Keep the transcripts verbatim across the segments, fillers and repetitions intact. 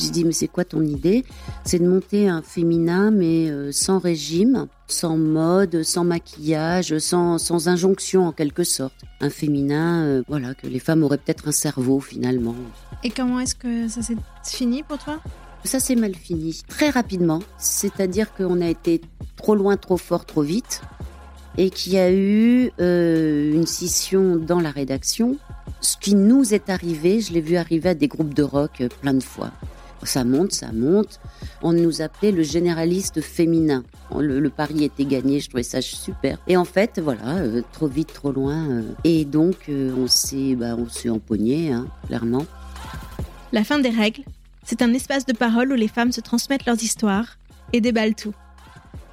J'ai dit, mais c'est quoi ton idée ? C'est de monter un féminin, mais sans régime, sans mode, sans maquillage, sans, sans injonction en quelque sorte. Un féminin, euh, voilà, que les femmes auraient peut-être un cerveau finalement. Et comment est-ce que ça s'est fini pour toi ? Ça s'est mal fini, très rapidement. C'est-à-dire qu'on a été trop loin, trop fort, trop vite. Et qu'il y a eu euh, une scission dans la rédaction. Ce qui nous est arrivé, je l'ai vu arriver à des groupes de rock euh, plein de fois. Ça monte, ça monte. On nous appelait le généraliste féminin. Le, le pari était gagné, je trouvais ça super. Et en fait, voilà, euh, trop vite, trop loin. Euh, et donc, euh, on s'est, bah, on s'est empoigné, hein, clairement. La fin des règles, c'est un espace de parole où les femmes se transmettent leurs histoires et déballent tout.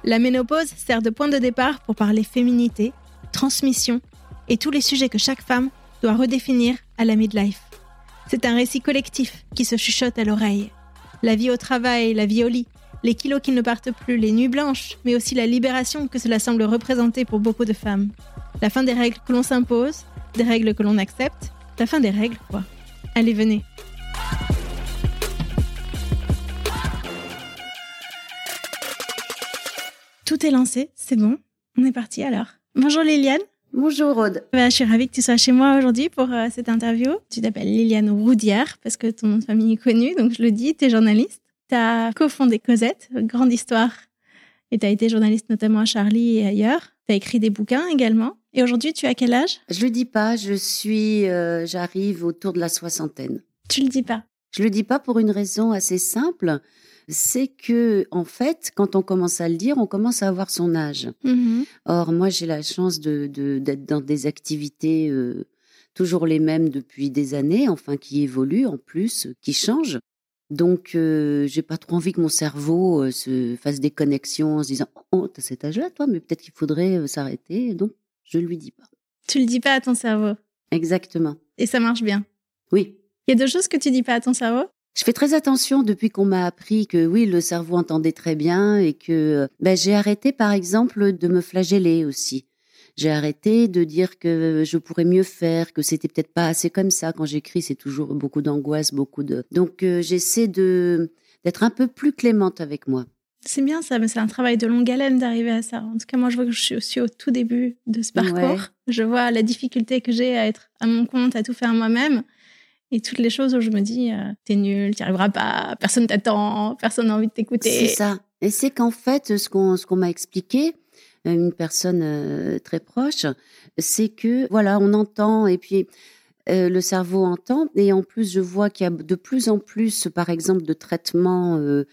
La ménopause sert de point de départ pour parler féminité, transmission et tous les sujets que chaque femme doit redéfinir à la midlife. C'est un récit collectif qui se chuchote à l'oreille. La vie au travail, la vie au lit, les kilos qui ne partent plus, les nuits blanches, mais aussi la libération que cela semble représenter pour beaucoup de femmes. La fin des règles que l'on s'impose, des règles que l'on accepte, la fin des règles, quoi. Allez, venez. Tout est lancé, c'est bon, on est parti alors. Bonjour Liliane. Bonjour Aude. Bah, je suis ravie que tu sois chez moi aujourd'hui pour euh, cette interview. Tu t'appelles Liliane Roudière parce que ton nom de famille est connu, donc je le dis, tu es journaliste. Tu as cofondé Causette, Grande Histoire, et tu as été journaliste notamment à Charlie et ailleurs. Tu as écrit des bouquins également. Et aujourd'hui, tu as quel âge ? Je le dis pas, je suis, euh, j'arrive autour de la soixantaine. Tu le dis pas ? Je le dis pas pour une raison assez simple. C'est que, en fait, quand on commence à le dire, on commence à avoir son âge. Mmh. Or, moi, j'ai la chance de, de, d'être dans des activités euh, toujours les mêmes depuis des années, enfin, qui évoluent en plus, qui changent. Donc, euh, j'ai pas trop envie que mon cerveau euh, se fasse des connexions en se disant « Oh, t'as cet âge-là, toi, mais peut-être qu'il faudrait euh, s'arrêter. » Donc, je lui dis pas. Tu le dis pas à ton cerveau. Exactement. Et ça marche bien. Oui. Il y a deux choses que tu dis pas à ton cerveau ? Je fais très attention depuis qu'on m'a appris que oui, le cerveau entendait très bien et que ben, j'ai arrêté, par exemple, de me flageller aussi. J'ai arrêté de dire que je pourrais mieux faire, que c'était peut-être pas assez comme ça. Quand j'écris, c'est toujours beaucoup d'angoisse, beaucoup de... Donc, euh, j'essaie de, d'être un peu plus clémente avec moi. C'est bien ça, mais c'est un travail de longue haleine d'arriver à ça. En tout cas, moi, je vois que je suis au tout début de ce parcours. Ouais. Je vois la difficulté que j'ai à être à mon compte, à tout faire moi-même. Et toutes les choses où je me dis, euh, t'es nul, t'y arriveras pas, personne t'attend, personne n'a envie de t'écouter. C'est ça. Et c'est qu'en fait, ce qu'on, ce qu'on m'a expliqué, une personne euh, très proche, c'est que, voilà, on entend et puis euh, le cerveau entend. Et en plus, je vois qu'il y a de plus en plus, par exemple, de traitements euh,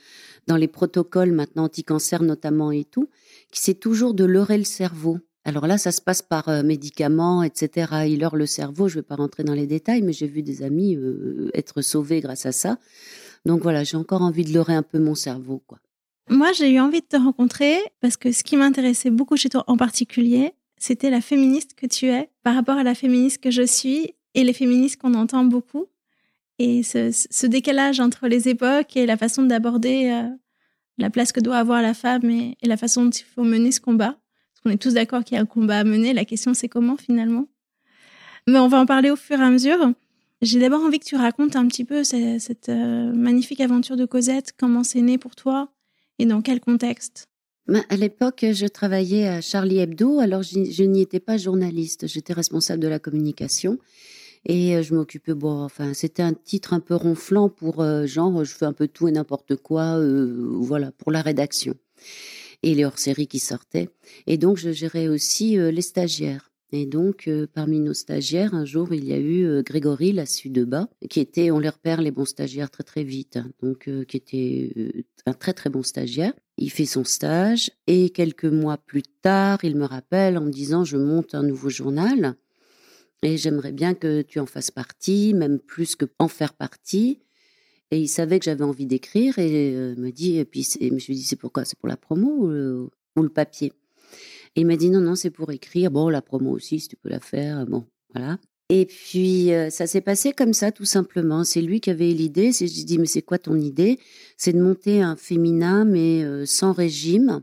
dans les protocoles maintenant, anti-cancer notamment et tout, qui c'est toujours de leurrer le cerveau. Alors là, ça se passe par euh, médicaments, et cetera. Il leurre le cerveau, je ne vais pas rentrer dans les détails, mais j'ai vu des amis euh, être sauvés grâce à ça. Donc voilà, j'ai encore envie de leurrer un peu mon cerveau, quoi. Moi, j'ai eu envie de te rencontrer parce que ce qui m'intéressait beaucoup chez toi en particulier, c'était la féministe que tu es par rapport à la féministe que je suis et les féministes qu'on entend beaucoup. Et ce, ce décalage entre les époques et la façon d'aborder euh, la place que doit avoir la femme et, et la façon dont il faut mener ce combat. Parce qu'on est tous d'accord qu'il y a un combat à mener. La question, c'est comment finalement ? Mais on va en parler au fur et à mesure. J'ai d'abord envie que tu racontes un petit peu cette, cette euh, magnifique aventure de Causette. Comment c'est né pour toi et dans quel contexte ? Ben, à l'époque, je travaillais à Charlie Hebdo. Alors, je, je n'y étais pas journaliste. J'étais responsable de la communication. Et je m'occupais, bon, enfin, c'était un titre un peu ronflant pour euh, genre, je fais un peu tout et n'importe quoi, euh, voilà, pour la rédaction. Et les hors-séries qui sortaient. Et donc, je gérais aussi euh, les stagiaires. Et donc, euh, parmi nos stagiaires, un jour, il y a eu euh, Grégory, la Sudeba, qui était, on les repère, les bons stagiaires très, très vite. Hein, donc, euh, qui était euh, un très, très bon stagiaire. Il fait son stage. Et quelques mois plus tard, il me rappelle en me disant, je monte un nouveau journal. Et j'aimerais bien que tu en fasses partie, même plus que en faire partie. Et il savait que j'avais envie d'écrire et euh, me dit, et puis et je lui dis, c'est pourquoi ? C'est pour la promo ou le, ou le papier ? Et il m'a dit, non, non, c'est pour écrire. Bon, la promo aussi, si tu peux la faire. Bon, voilà. Et puis, euh, ça s'est passé comme ça, tout simplement. C'est lui qui avait l'idée. Je lui ai dit, mais c'est quoi ton idée ? C'est de monter un féminin, mais euh, sans régime.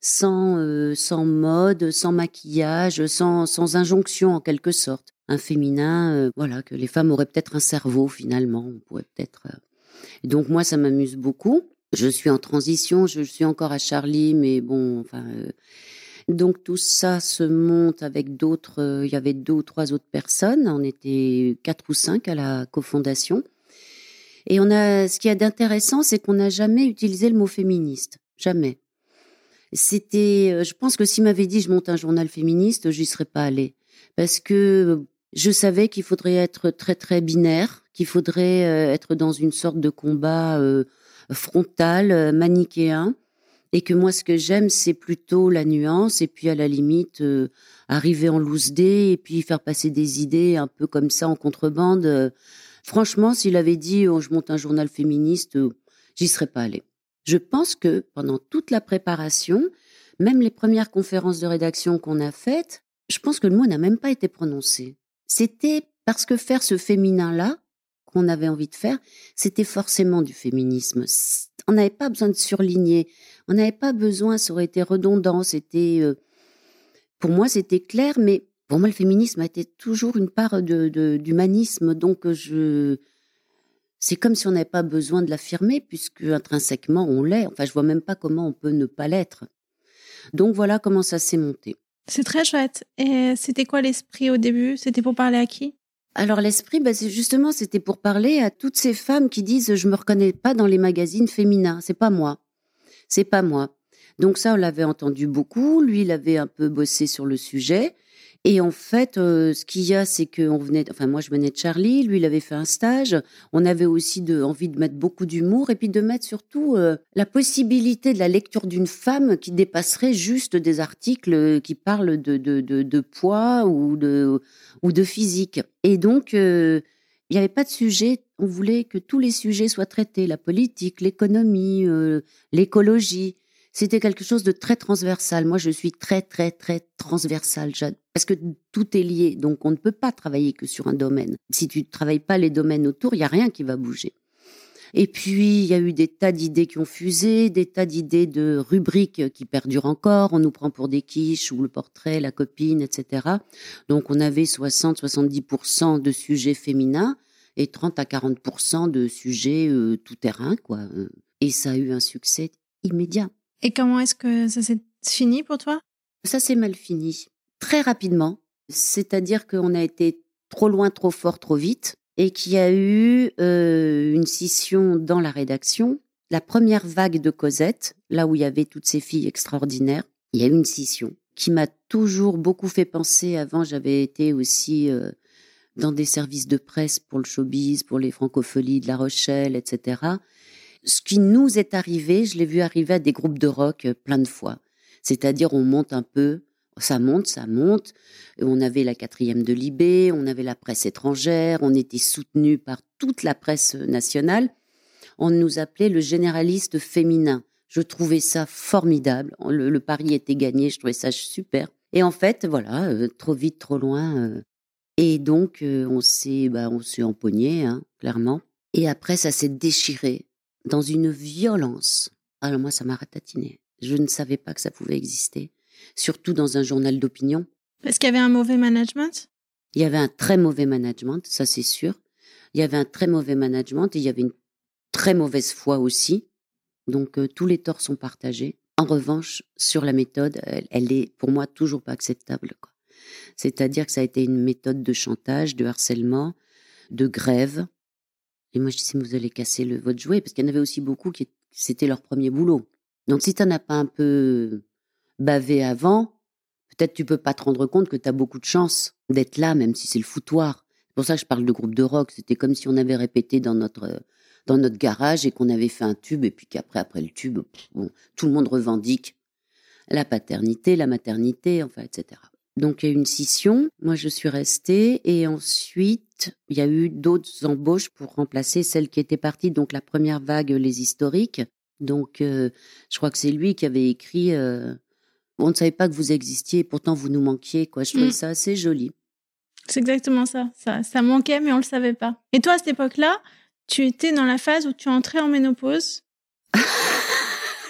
Sans, euh, sans mode, sans maquillage, sans, sans injonction en quelque sorte. Un féminin, euh, voilà, que les femmes auraient peut-être un cerveau finalement. On pourrait peut-être. Euh... Donc moi, ça m'amuse beaucoup. Je suis en transition, je suis encore à Charlie, mais bon, enfin. Euh... Donc tout ça se monte avec d'autres. Euh, il y avait deux ou trois autres personnes. On était quatre ou cinq à la cofondation. Et on a. Ce qui est intéressant, c'est qu'on n'a jamais utilisé le mot féministe, jamais. C'était, je pense que s'il m'avait dit je monte un journal féministe, j'y serais pas allée. Parce que je savais qu'il faudrait être très très binaire, qu'il faudrait être dans une sorte de combat euh, frontal, manichéen. Et que moi, ce que j'aime, c'est plutôt la nuance et puis à la limite, euh, arriver en loose-dé et puis faire passer des idées un peu comme ça en contrebande. Franchement, s'il avait dit oh, je monte un journal féministe, euh, j'y serais pas allée. Je pense que pendant toute la préparation, même les premières conférences de rédaction qu'on a faites, je pense que le mot n'a même pas été prononcé. C'était parce que faire ce féminin-là, qu'on avait envie de faire, c'était forcément du féminisme. On n'avait pas besoin de surligner, on n'avait pas besoin, ça aurait été redondant, c'était... Euh, pour moi, c'était clair, mais pour moi, le féminisme a été toujours une part de, de, d'humanisme, donc je... C'est comme si on n'avait pas besoin de l'affirmer, puisque intrinsèquement, on l'est. Enfin, je ne vois même pas comment on peut ne pas l'être. Donc, voilà comment ça s'est monté. C'est très chouette. Et c'était quoi l'esprit au début ? C'était pour parler à qui ? Alors, l'esprit, ben, c'est justement, c'était pour parler à toutes ces femmes qui disent « je ne me reconnais pas dans les magazines féminins, c'est pas moi, c'est pas moi ». Donc ça, on l'avait entendu beaucoup. Lui, il avait un peu bossé sur le sujet. Et en fait, euh, ce qu'il y a, c'est que on venait, enfin moi je venais de Charlie, lui il avait fait un stage. On avait aussi de, envie de mettre beaucoup d'humour et puis de mettre surtout euh, la possibilité de la lecture d'une femme qui dépasserait juste des articles qui parlent de de de, de poids ou de ou de physique. Et donc euh, il n'y avait pas de sujet. On voulait que tous les sujets soient traités, la politique, l'économie, euh, l'écologie. C'était quelque chose de très transversal. Moi, je suis très, très, très transversale, Jade, parce que tout est lié. Donc, on ne peut pas travailler que sur un domaine. Si tu ne travailles pas les domaines autour, il n'y a rien qui va bouger. Et puis, il y a eu des tas d'idées qui ont fusé, des tas d'idées de rubriques qui perdurent encore. On nous prend pour des quiches ou le portrait, la copine, et cetera. Donc, on avait soixante à soixante-dix pour cent de sujets féminins et trente à quarante pour cent de sujets euh, tout-terrain, quoi. Et ça a eu un succès immédiat. Et comment est-ce que ça s'est fini pour toi ? Ça s'est mal fini, très rapidement. C'est-à-dire qu'on a été trop loin, trop fort, trop vite, et qu'il y a eu euh, une scission dans la rédaction. La première vague de Causette, là où il y avait toutes ces filles extraordinaires, il y a eu une scission qui m'a toujours beaucoup fait penser. Avant, j'avais été aussi euh, dans des services de presse pour le showbiz, pour les francopholies de La Rochelle, et cetera. Ce qui nous est arrivé, je l'ai vu arriver à des groupes de rock plein de fois. C'est-à-dire, on monte un peu, ça monte, ça monte. On avait la quatrième de Libé, on avait la presse étrangère, on était soutenu par toute la presse nationale. On nous appelait le généraliste féminin. Je trouvais ça formidable. Le, le pari était gagné, je trouvais ça super. Et en fait, voilà, euh, trop vite, trop loin. Euh, et donc, euh, on s'est, bah, on s'est empoignés, hein, clairement. Et après, ça s'est déchiré dans une violence. Alors moi, ça m'a ratatiné. Je ne savais pas que ça pouvait exister, surtout dans un journal d'opinion. Est-ce qu'il y avait un mauvais management ? Il y avait un très mauvais management, ça c'est sûr. Il y avait un très mauvais management et il y avait une très mauvaise foi aussi. Donc, euh, tous les torts sont partagés. En revanche, sur la méthode, elle, elle est pour moi toujours pas acceptable, quoi. C'est-à-dire que ça a été une méthode de chantage, de harcèlement, de grève. Et moi, je disais, vous allez casser le, votre jouet, parce qu'il y en avait aussi beaucoup qui c'était leur premier boulot. Donc, si tu n'en as pas un peu bavé avant, peut-être tu peux pas te rendre compte que tu as beaucoup de chance d'être là, même si c'est le foutoir. C'est pour ça que je parle de groupe de rock. C'était comme si on avait répété dans notre... dans notre garage et qu'on avait fait un tube et puis qu'après, après le tube, pff, bon, tout le monde revendique la paternité, la maternité, enfin, et cetera. Donc, il y a eu une scission. Moi, je suis restée et ensuite, il y a eu d'autres embauches pour remplacer celle qui était partie. Donc, la première vague, les historiques. Donc, euh, je crois que c'est lui qui avait écrit euh, « On ne savait pas que vous existiez, pourtant vous nous manquiez. » quoi. Je trouvais mmh. ça assez joli. C'est exactement ça. ça. Ça manquait, mais on ne le savait pas. Et toi, à cette époque-là, tu étais dans la phase où tu entrais en ménopause.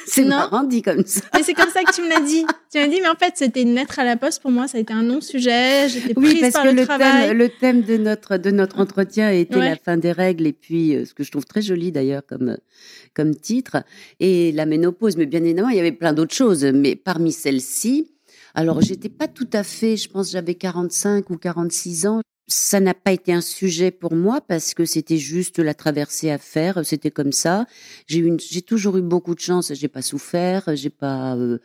C'est non marrant dit comme ça. Mais c'est comme ça que tu me l'as dit. Tu m'as dit, mais en fait, c'était une lettre à la poste. Pour moi, ça a été un non-sujet. J'étais prise oui, parce par que le, le travail. Thème, le thème de notre, de notre entretien était ouais. La fin des règles. Et puis, ce que je trouve très joli d'ailleurs comme, comme titre. Et la ménopause. Mais bien évidemment, il y avait plein d'autres choses. Mais parmi celles-ci, alors, j'étais pas tout à fait, je pense, j'avais quarante-cinq ou quarante-six ans. Ça n'a pas été un sujet pour moi parce que c'était juste la traversée à faire. C'était comme ça. J'ai eu une, j'ai toujours eu beaucoup de chance. J'ai pas souffert. J'ai pas, euh,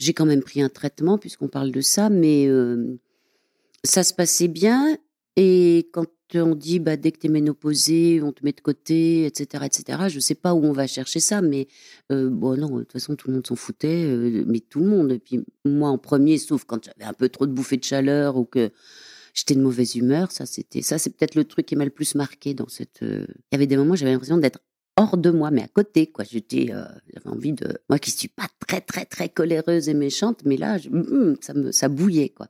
j'ai quand même pris un traitement puisqu'on parle de ça, mais euh, ça se passait bien. Et quand on dit, bah, dès que t'es ménopausée, on te met de côté, et cetera, et cetera. Je sais pas où on va chercher ça, mais euh, bon, non, de toute façon, tout le monde s'en foutait, euh, mais tout le monde. Et puis moi, en premier, sauf quand j'avais un peu trop de bouffées de chaleur ou que j'étais de mauvaise humeur, ça c'était ça c'est peut-être le truc qui m'a le plus marqué dans cette. Il y avait des moments où j'avais l'impression d'être hors de moi, mais à côté quoi. J'étais, euh, j'avais envie de moi qui suis pas très très très coléreuse et méchante, mais là je... ça me ça bouillait quoi.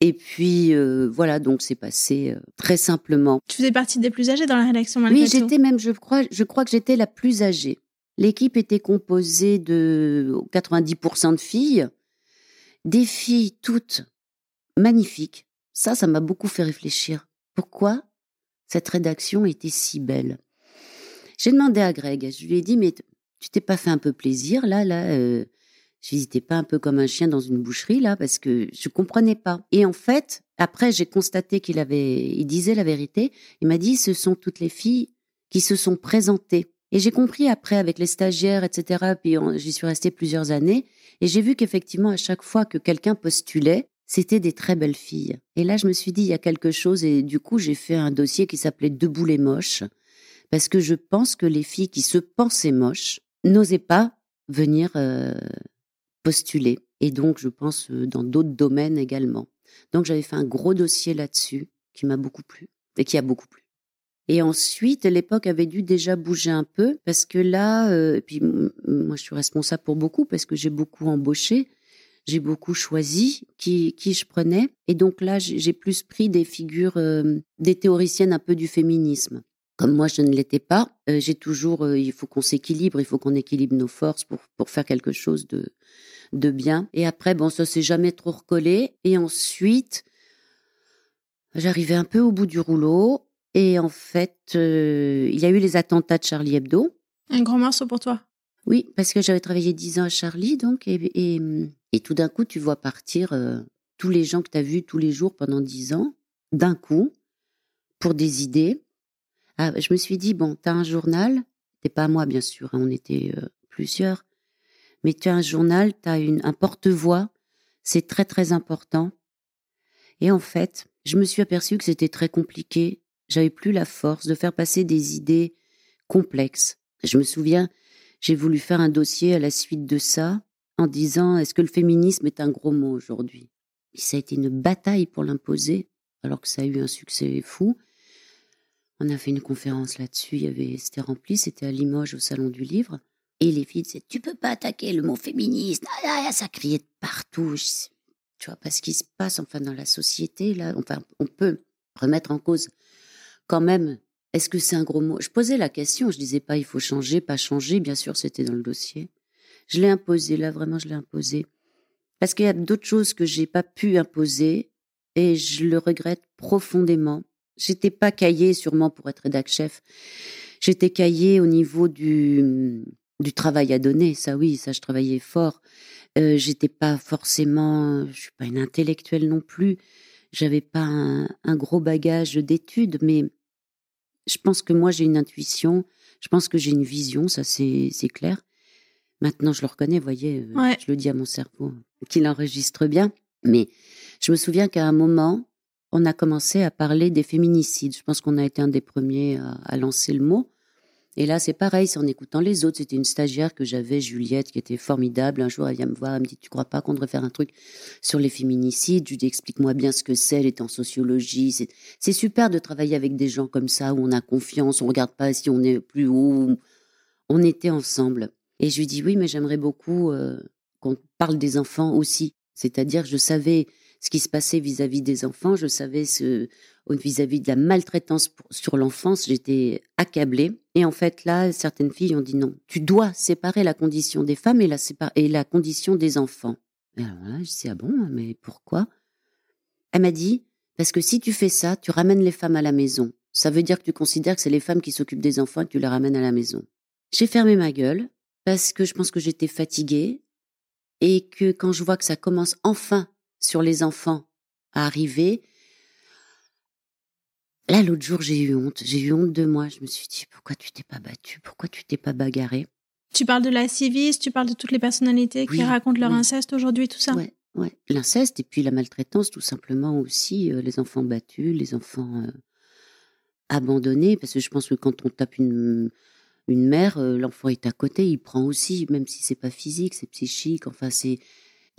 Et puis euh, voilà donc c'est passé euh, très simplement. Tu faisais partie des plus âgées dans la rédaction malgré tout. Oui, j'étais même je crois je crois que j'étais la plus âgée. L'équipe était composée de quatre-vingt-dix pour cent de filles, des filles toutes magnifiques. Ça, ça m'a beaucoup fait réfléchir. Pourquoi cette rédaction était si belle ? J'ai demandé à Greg, je lui ai dit, mais tu t'es pas fait un peu plaisir, là, là euh, je lui ai dit, t'es pas un peu comme un chien dans une boucherie, là, parce que je comprenais pas. Et en fait, après, j'ai constaté qu'il avait, il disait la vérité. Il m'a dit, ce sont toutes les filles qui se sont présentées. Et j'ai compris après, avec les stagiaires, et cetera, puis on, j'y suis restée plusieurs années, et j'ai vu qu'effectivement, à chaque fois que quelqu'un postulait, c'était des très belles filles. Et là, je me suis dit, il y a quelque chose. Et du coup, j'ai fait un dossier qui s'appelait « Debout les moches ». Parce que je pense que les filles qui se pensaient moches n'osaient pas venir euh, postuler. Et donc, je pense euh, dans d'autres domaines également. Donc, j'avais fait un gros dossier là-dessus qui m'a beaucoup plu et qui a beaucoup plu. Et ensuite, l'époque avait dû déjà bouger un peu parce que là, euh, et puis m- moi, je suis responsable pour beaucoup parce que j'ai beaucoup embauché. J'ai beaucoup choisi qui, qui je prenais. Et donc là, j'ai plus pris des figures, euh, des théoriciennes un peu du féminisme. Comme moi, je ne l'étais pas. Euh, j'ai toujours, euh, il faut qu'on s'équilibre, il faut qu'on équilibre nos forces pour, pour faire quelque chose de, de bien. Et après, bon, ça s'est jamais trop recollé. Et ensuite, j'arrivais un peu au bout du rouleau. Et en fait, euh, il y a eu les attentats de Charlie Hebdo. Un grand morceau pour toi. Oui, parce que j'avais travaillé dix ans à Charlie, donc, et, et, et tout d'un coup, tu vois partir euh, tous les gens que tu as vus tous les jours pendant dix ans, d'un coup, pour des idées. Ah, je me suis dit, bon, tu as un journal, t'es pas moi, bien sûr, hein, on était euh, plusieurs, mais tu as un journal, tu as un porte-voix, c'est très, très important. Et en fait, je me suis aperçue que c'était très compliqué, j'avais plus la force de faire passer des idées complexes. Je me souviens... J'ai voulu faire un dossier à la suite de ça, en disant « Est-ce que le féminisme est un gros mot aujourd'hui ?» Et ça a été une bataille pour l'imposer, alors que ça a eu un succès fou. On a fait une conférence là-dessus, il y avait, c'était rempli, c'était à Limoges, au Salon du Livre. Et les filles disaient, tu peux pas attaquer le mot féministe. Ah, ça criait de partout. Tu vois, parce qu'il se passe, enfin, dans la société, là, enfin, on peut remettre en cause quand même. Est-ce que c'est un gros mot? Je posais la question, je disais pas, il faut changer, pas changer. Bien sûr, c'était dans le dossier. Je l'ai imposé, là, vraiment, je l'ai imposé. Parce qu'il y a d'autres choses que j'ai pas pu imposer et je le regrette profondément. J'étais pas caillée, sûrement, pour être rédac-chef. J'étais caillée au niveau du, du travail à donner. Ça, oui, ça, je travaillais fort. Euh, j'étais pas forcément, je suis pas une intellectuelle non plus. J'avais pas un, un gros bagage d'études, mais je pense que moi, j'ai une intuition. Je pense que j'ai une vision, ça, c'est, c'est clair. Maintenant, je le reconnais, vous voyez, ouais. Je le dis à mon cerveau, qu'il enregistre bien. Mais je me souviens qu'à un moment, on a commencé à parler des féminicides. Je pense qu'on a été un des premiers à, à lancer le mot. Et là, c'est pareil, c'est en écoutant les autres. C'était une stagiaire que j'avais, Juliette, qui était formidable. Un jour, elle vient me voir, elle me dit « Tu crois pas qu'on devrait faire un truc sur les féminicides ?» Je lui dis « Explique-moi bien ce que c'est, elle est en sociologie. » C'est, c'est super de travailler avec des gens comme ça, où on a confiance, on regarde pas si on est plus haut. On était ensemble. Et je lui dis « Oui, mais j'aimerais beaucoup euh, qu'on parle des enfants aussi. » C'est-à-dire, je savais ce qui se passait vis-à-vis des enfants, je savais ce, vis-à-vis de la maltraitance pour, sur l'enfance, j'étais accablée. Et en fait, là, certaines filles ont dit non, tu dois séparer la condition des femmes et la, sépa- et la condition des enfants. Et alors là, je dis, ah bon, mais pourquoi? Elle m'a dit, parce que si tu fais ça, tu ramènes les femmes à la maison. Ça veut dire que tu considères que c'est les femmes qui s'occupent des enfants et que tu les ramènes à la maison. J'ai fermé ma gueule parce que je pense que j'étais fatiguée et que quand je vois que ça commence enfin sur les enfants à arriver. Là, l'autre jour, j'ai eu honte. J'ai eu honte de moi. Je me suis dit, pourquoi tu t'es pas battue? Pourquoi tu t'es pas bagarrée? Tu parles de la civis, tu parles de toutes les personnalités oui, qui racontent leur oui. inceste aujourd'hui, tout ça. Ouais, ouais. L'inceste et puis la maltraitance, tout simplement aussi. Euh, les enfants battus, les enfants euh, abandonnés. Parce que je pense que quand on tape une, une mère, euh, l'enfant est à côté, il prend aussi, même si c'est pas physique, c'est psychique, enfin c'est...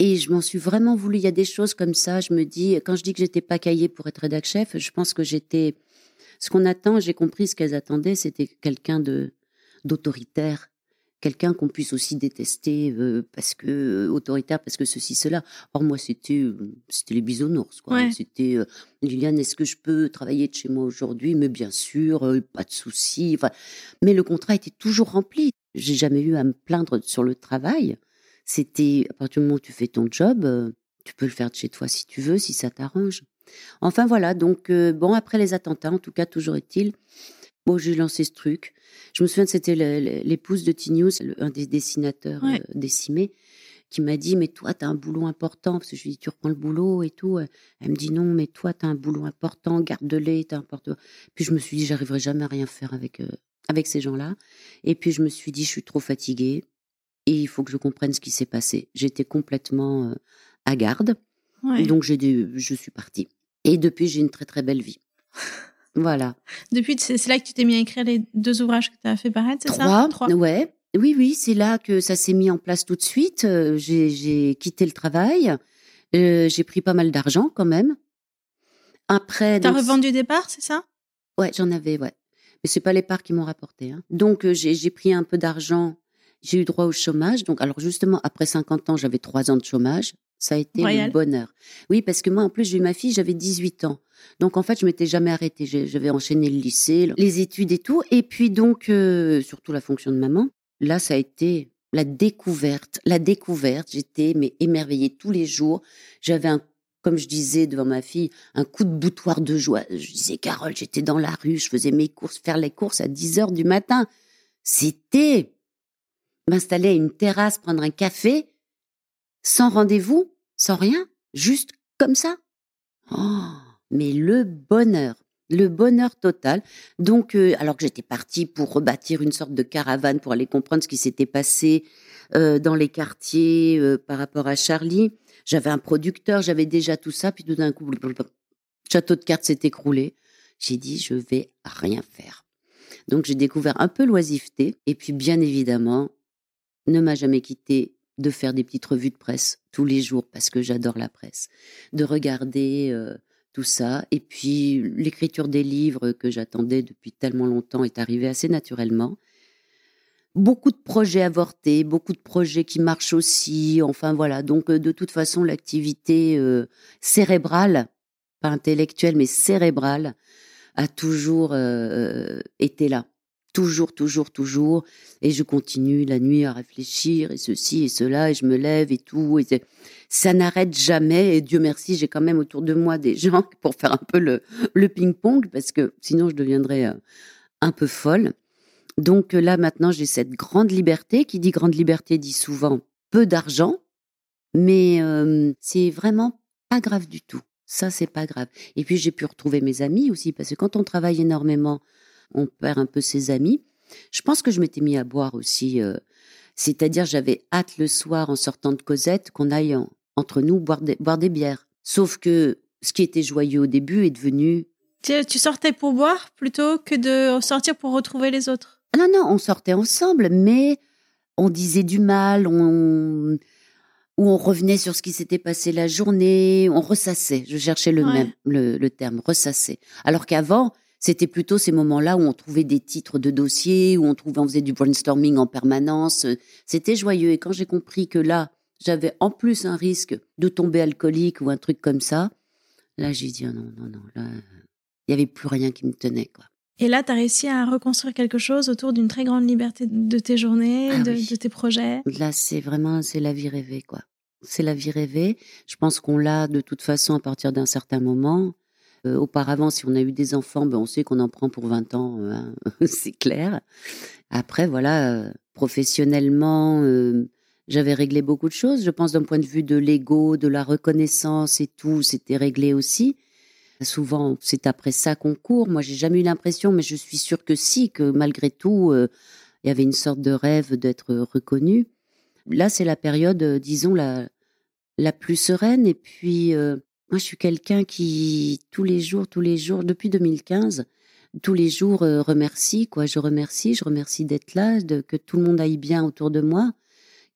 Et je m'en suis vraiment voulu. Il y a des choses comme ça. Je me dis, quand je dis que j'étais pas caillée pour être rédac-chef, je pense que j'étais. Ce qu'on attend, j'ai compris ce qu'elles attendaient, c'était quelqu'un de d'autoritaire, quelqu'un qu'on puisse aussi détester euh, parce que euh, autoritaire, parce que ceci, cela. Or moi, c'était euh, c'était les bisounours, quoi. Ouais. C'était euh, Liliane, est-ce que je peux travailler de chez moi aujourd'hui? Mais bien sûr, euh, pas de souci. Enfin, mais le contrat était toujours rempli. J'ai jamais eu à me plaindre sur le travail. C'était, à partir du moment où tu fais ton job, tu peux le faire de chez toi si tu veux, si ça t'arrange. Enfin voilà, donc euh, bon, après les attentats, en tout cas, toujours est-il, bon, j'ai lancé ce truc. Je me souviens que c'était l'épouse de Tignous, un des dessinateurs ouais. euh, décimés, qui m'a dit, mais toi, t'as un boulot important, parce que je lui ai dit, tu reprends le boulot et tout. Elle me dit, non, mais toi, t'as un boulot important, garde-les, t'as un porte. Puis je me suis dit, j'arriverai jamais à rien faire avec, euh, avec ces gens-là. Et puis je me suis dit, je suis trop fatiguée. Et il faut que je comprenne ce qui s'est passé. J'étais complètement euh, à garde. Ouais. Donc, j'ai des, je suis partie. Et depuis, j'ai une très, très belle vie. Voilà. Depuis, c'est, c'est là que tu t'es mis à écrire les deux ouvrages que tu as fait paraître, c'est Trois, ça Trois, ouais. Oui, oui, c'est là que ça s'est mis en place tout de suite. Euh, j'ai, j'ai quitté le travail. Euh, j'ai pris pas mal d'argent, quand même. Après... T'as donc, revendu c'est... des parts, c'est ça? Ouais, j'en avais, ouais. Mais c'est pas les parts qui m'ont rapporté. Hein. Donc, euh, j'ai, j'ai pris un peu d'argent... J'ai eu droit au chômage. Donc, alors justement, après cinquante ans, j'avais trois ans de chômage. Ça a été le bonheur. Oui, parce que moi, en plus, j'ai eu ma fille, j'avais dix-huit ans. Donc, en fait, je m'étais jamais arrêtée. J'avais enchaîné le lycée, les études et tout. Et puis donc, euh, surtout la fonction de maman. Là, ça a été la découverte. La découverte, j'étais mais émerveillée tous les jours. J'avais un Comme je disais devant ma fille, un coup de boutoir de joie. Je disais, Carole, j'étais dans la rue, je faisais mes courses, faire les courses à dix heures du matin. C'était... m'installer à une terrasse, prendre un café, sans rendez-vous, sans rien, juste comme ça. Oh, mais le bonheur, le bonheur total. Donc, euh, alors que j'étais partie pour rebâtir une sorte de caravane, pour aller comprendre ce qui s'était passé euh, dans les quartiers euh, par rapport à Charlie, j'avais un producteur, j'avais déjà tout ça, puis tout d'un coup, blablabla, château de cartes s'est écroulé. J'ai dit, je vais rien faire. Donc, j'ai découvert un peu l'oisiveté, et puis bien évidemment, ne m'a jamais quitté de faire des petites revues de presse tous les jours parce que j'adore la presse, de regarder euh, tout ça. Et puis, l'écriture des livres que j'attendais depuis tellement longtemps est arrivée assez naturellement. beaucoup de projets avortés, beaucoup de projets qui marchent aussi. Enfin, voilà. Donc, de toute façon, l'activité euh, cérébrale, pas intellectuelle, mais cérébrale, a toujours euh, été là. Toujours, toujours, toujours. Et je continue la nuit à réfléchir, et ceci, et cela, et je me lève, et tout. Et ça n'arrête jamais. Et Dieu merci, j'ai quand même autour de moi des gens pour faire un peu le, le ping-pong, parce que sinon, je deviendrais euh, un peu folle. Donc là, maintenant, j'ai cette grande liberté. Qui dit grande liberté dit souvent peu d'argent, mais euh, c'est vraiment pas grave du tout. Ça, c'est pas grave. Et puis, j'ai pu retrouver mes amis aussi, parce que quand on travaille énormément, on perd un peu ses amis. Je pense que je m'étais mis à boire aussi. Euh, c'est-à-dire, j'avais hâte le soir, en sortant de Causette, qu'on aille en, entre nous boire des, boire des bières. Sauf que ce qui était joyeux au début est devenu... Tu, tu sortais pour boire plutôt que de sortir pour retrouver les autres? Non, non, on sortait ensemble, mais on disait du mal, on... ou on revenait sur ce qui s'était passé la journée, on ressassait. Je cherchais le, ouais. même, le, le terme, ressasser. Alors qu'avant... C'était plutôt ces moments-là où on trouvait des titres de dossiers, où on trouvait, on faisait du brainstorming en permanence. C'était joyeux. Et quand j'ai compris que là, j'avais en plus un risque de tomber alcoolique ou un truc comme ça, là, j'ai dit oh non, non, non, là, il n'y avait plus rien qui me tenait, quoi. Et là, tu as réussi à reconstruire quelque chose autour d'une très grande liberté de tes journées, ah de, oui. de tes projets. Là, c'est vraiment, c'est la vie rêvée, quoi. C'est la vie rêvée. Je pense qu'on l'a de toute façon à partir d'un certain moment. Euh, auparavant, si on a eu des enfants, ben on sait qu'on en prend pour vingt ans, euh, hein, c'est clair. Après, voilà, euh, professionnellement, euh, j'avais réglé beaucoup de choses. Je pense d'un point de vue de l'ego, de la reconnaissance et tout, c'était réglé aussi. Souvent, c'est après ça qu'on court. Moi, j'ai jamais eu l'impression, mais je suis sûre que si, que malgré tout, euh, il y avait une sorte de rêve d'être reconnue. Là, c'est la période, euh, disons, la, la plus sereine. Et puis... Euh, Moi, je suis quelqu'un qui, tous les jours, tous les jours, depuis deux mille quinze, tous les jours, euh, remercie, quoi. Je remercie, je remercie d'être là, de, que tout le monde aille bien autour de moi.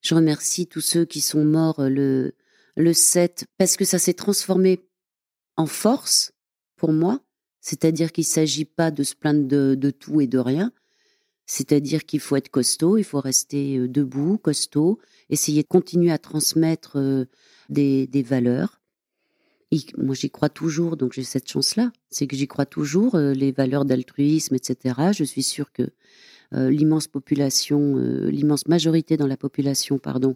Je remercie tous ceux qui sont morts le, le sept, parce que ça s'est transformé en force, pour moi. C'est-à-dire qu'il ne s'agit pas de se plaindre de, de tout et de rien. C'est-à-dire qu'il faut être costaud, il faut rester debout, costaud, essayer de continuer à transmettre euh, des, des valeurs. Moi, j'y crois toujours, donc j'ai cette chance-là. C'est que j'y crois toujours, euh, les valeurs d'altruisme, et cetera. Je suis sûre que euh, l'immense population, euh, l'immense majorité dans la population, pardon,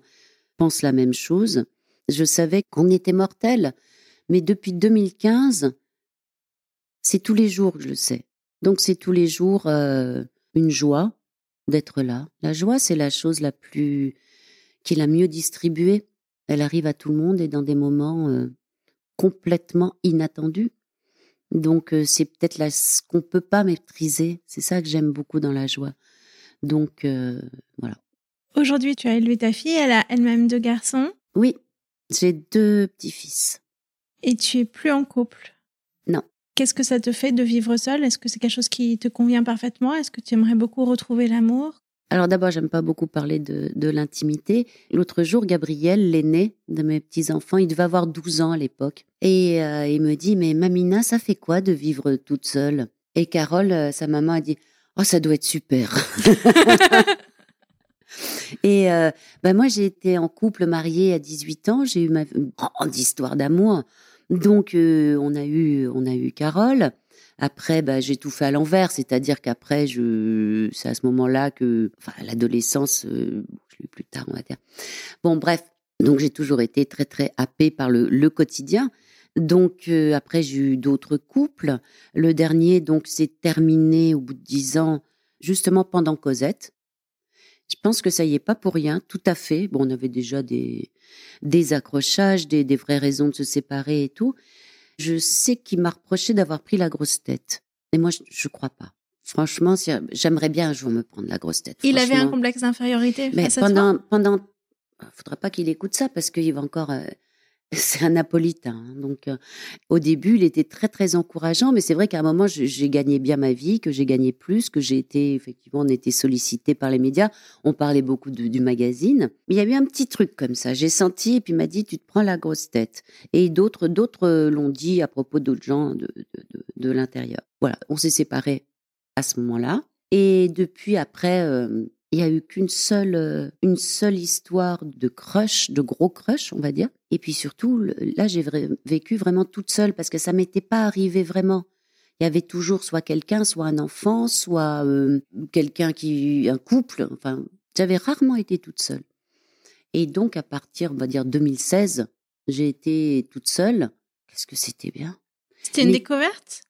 pense la même chose. Je savais qu'on était mortels, mais depuis deux mille quinze, c'est tous les jours que je le sais. Donc, c'est tous les jours euh, une joie d'être là. La joie, c'est la chose la plus... qui est la mieux distribuée. Elle arrive à tout le monde et dans des moments... Euh, complètement inattendu. Donc, euh, c'est peut-être là ce qu'on ne peut pas maîtriser. C'est ça que j'aime beaucoup dans la joie. Donc, euh, voilà. Aujourd'hui, tu as élevé ta fille. Elle a elle-même deux garçons. Oui, j'ai deux petits-fils. Et tu n'es plus en couple? Non. Qu'est-ce que ça te fait de vivre seule? Est-ce que c'est quelque chose qui te convient parfaitement? Est-ce que tu aimerais beaucoup retrouver l'amour? Alors d'abord, j'aime pas beaucoup parler de, de l'intimité. L'autre jour, Gabriel, l'aîné de mes petits-enfants, il devait avoir douze ans à l'époque. Et euh, il me dit, mais Mamina, ça fait quoi de vivre toute seule? Et Carole, euh, sa maman, a dit, oh, ça doit être super. Et euh, bah, moi, j'ai été en couple mariée à dix-huit ans. J'ai eu ma grande histoire d'amour. Donc, euh, on, a eu, on a eu Carole. Après, bah, j'ai tout fait à l'envers, c'est-à-dire qu'après, je... c'est à ce moment-là que, enfin, à l'adolescence, euh... je l'ai eu plus tard, on va dire. Bon, bref, donc j'ai toujours été très, très happée par le, le quotidien. Donc, euh, après, j'ai eu d'autres couples. Le dernier, donc, s'est terminé au bout de dix ans, justement pendant Causette. Je pense que ça y est pas pour rien, tout à fait. Bon, on avait déjà des, des accrochages, des, des vraies raisons de se séparer et tout. Je sais qu'il m'a reproché d'avoir pris la grosse tête. Et moi, je ne crois pas. Franchement, si, j'aimerais bien un jour me prendre la grosse tête. Il avait un complexe d'infériorité face à toi ? Pendant, il ne faudra pas qu'il écoute ça parce qu'il va encore... Euh, c'est un Napolitain. Hein, donc, euh, au début, il était très, très encourageant. Mais c'est vrai qu'à un moment, je, j'ai gagné bien ma vie, que j'ai gagné plus, que j'ai été... Effectivement, on était sollicité par les médias. On parlait beaucoup de, du magazine. Mais il y a eu un petit truc comme ça. J'ai senti, et puis il m'a dit, tu te prends la grosse tête. Et d'autres, d'autres l'ont dit à propos d'autres gens de, de, de, de l'intérieur. Voilà, on s'est séparés à ce moment-là. Et depuis, après, euh, Il n'y a eu qu'une seule, une seule histoire de crush, de gros crush, on va dire. Et puis surtout, là, j'ai vécu vraiment toute seule parce que ça ne m'était pas arrivé vraiment. Il y avait toujours soit quelqu'un, soit un enfant, soit euh, quelqu'un qui, un couple. Enfin, j'avais rarement été toute seule. Et donc, à partir, on va dire, deux mille seize, j'ai été toute seule. Qu'est-ce que c'était bien. C'était une Mais... découverte.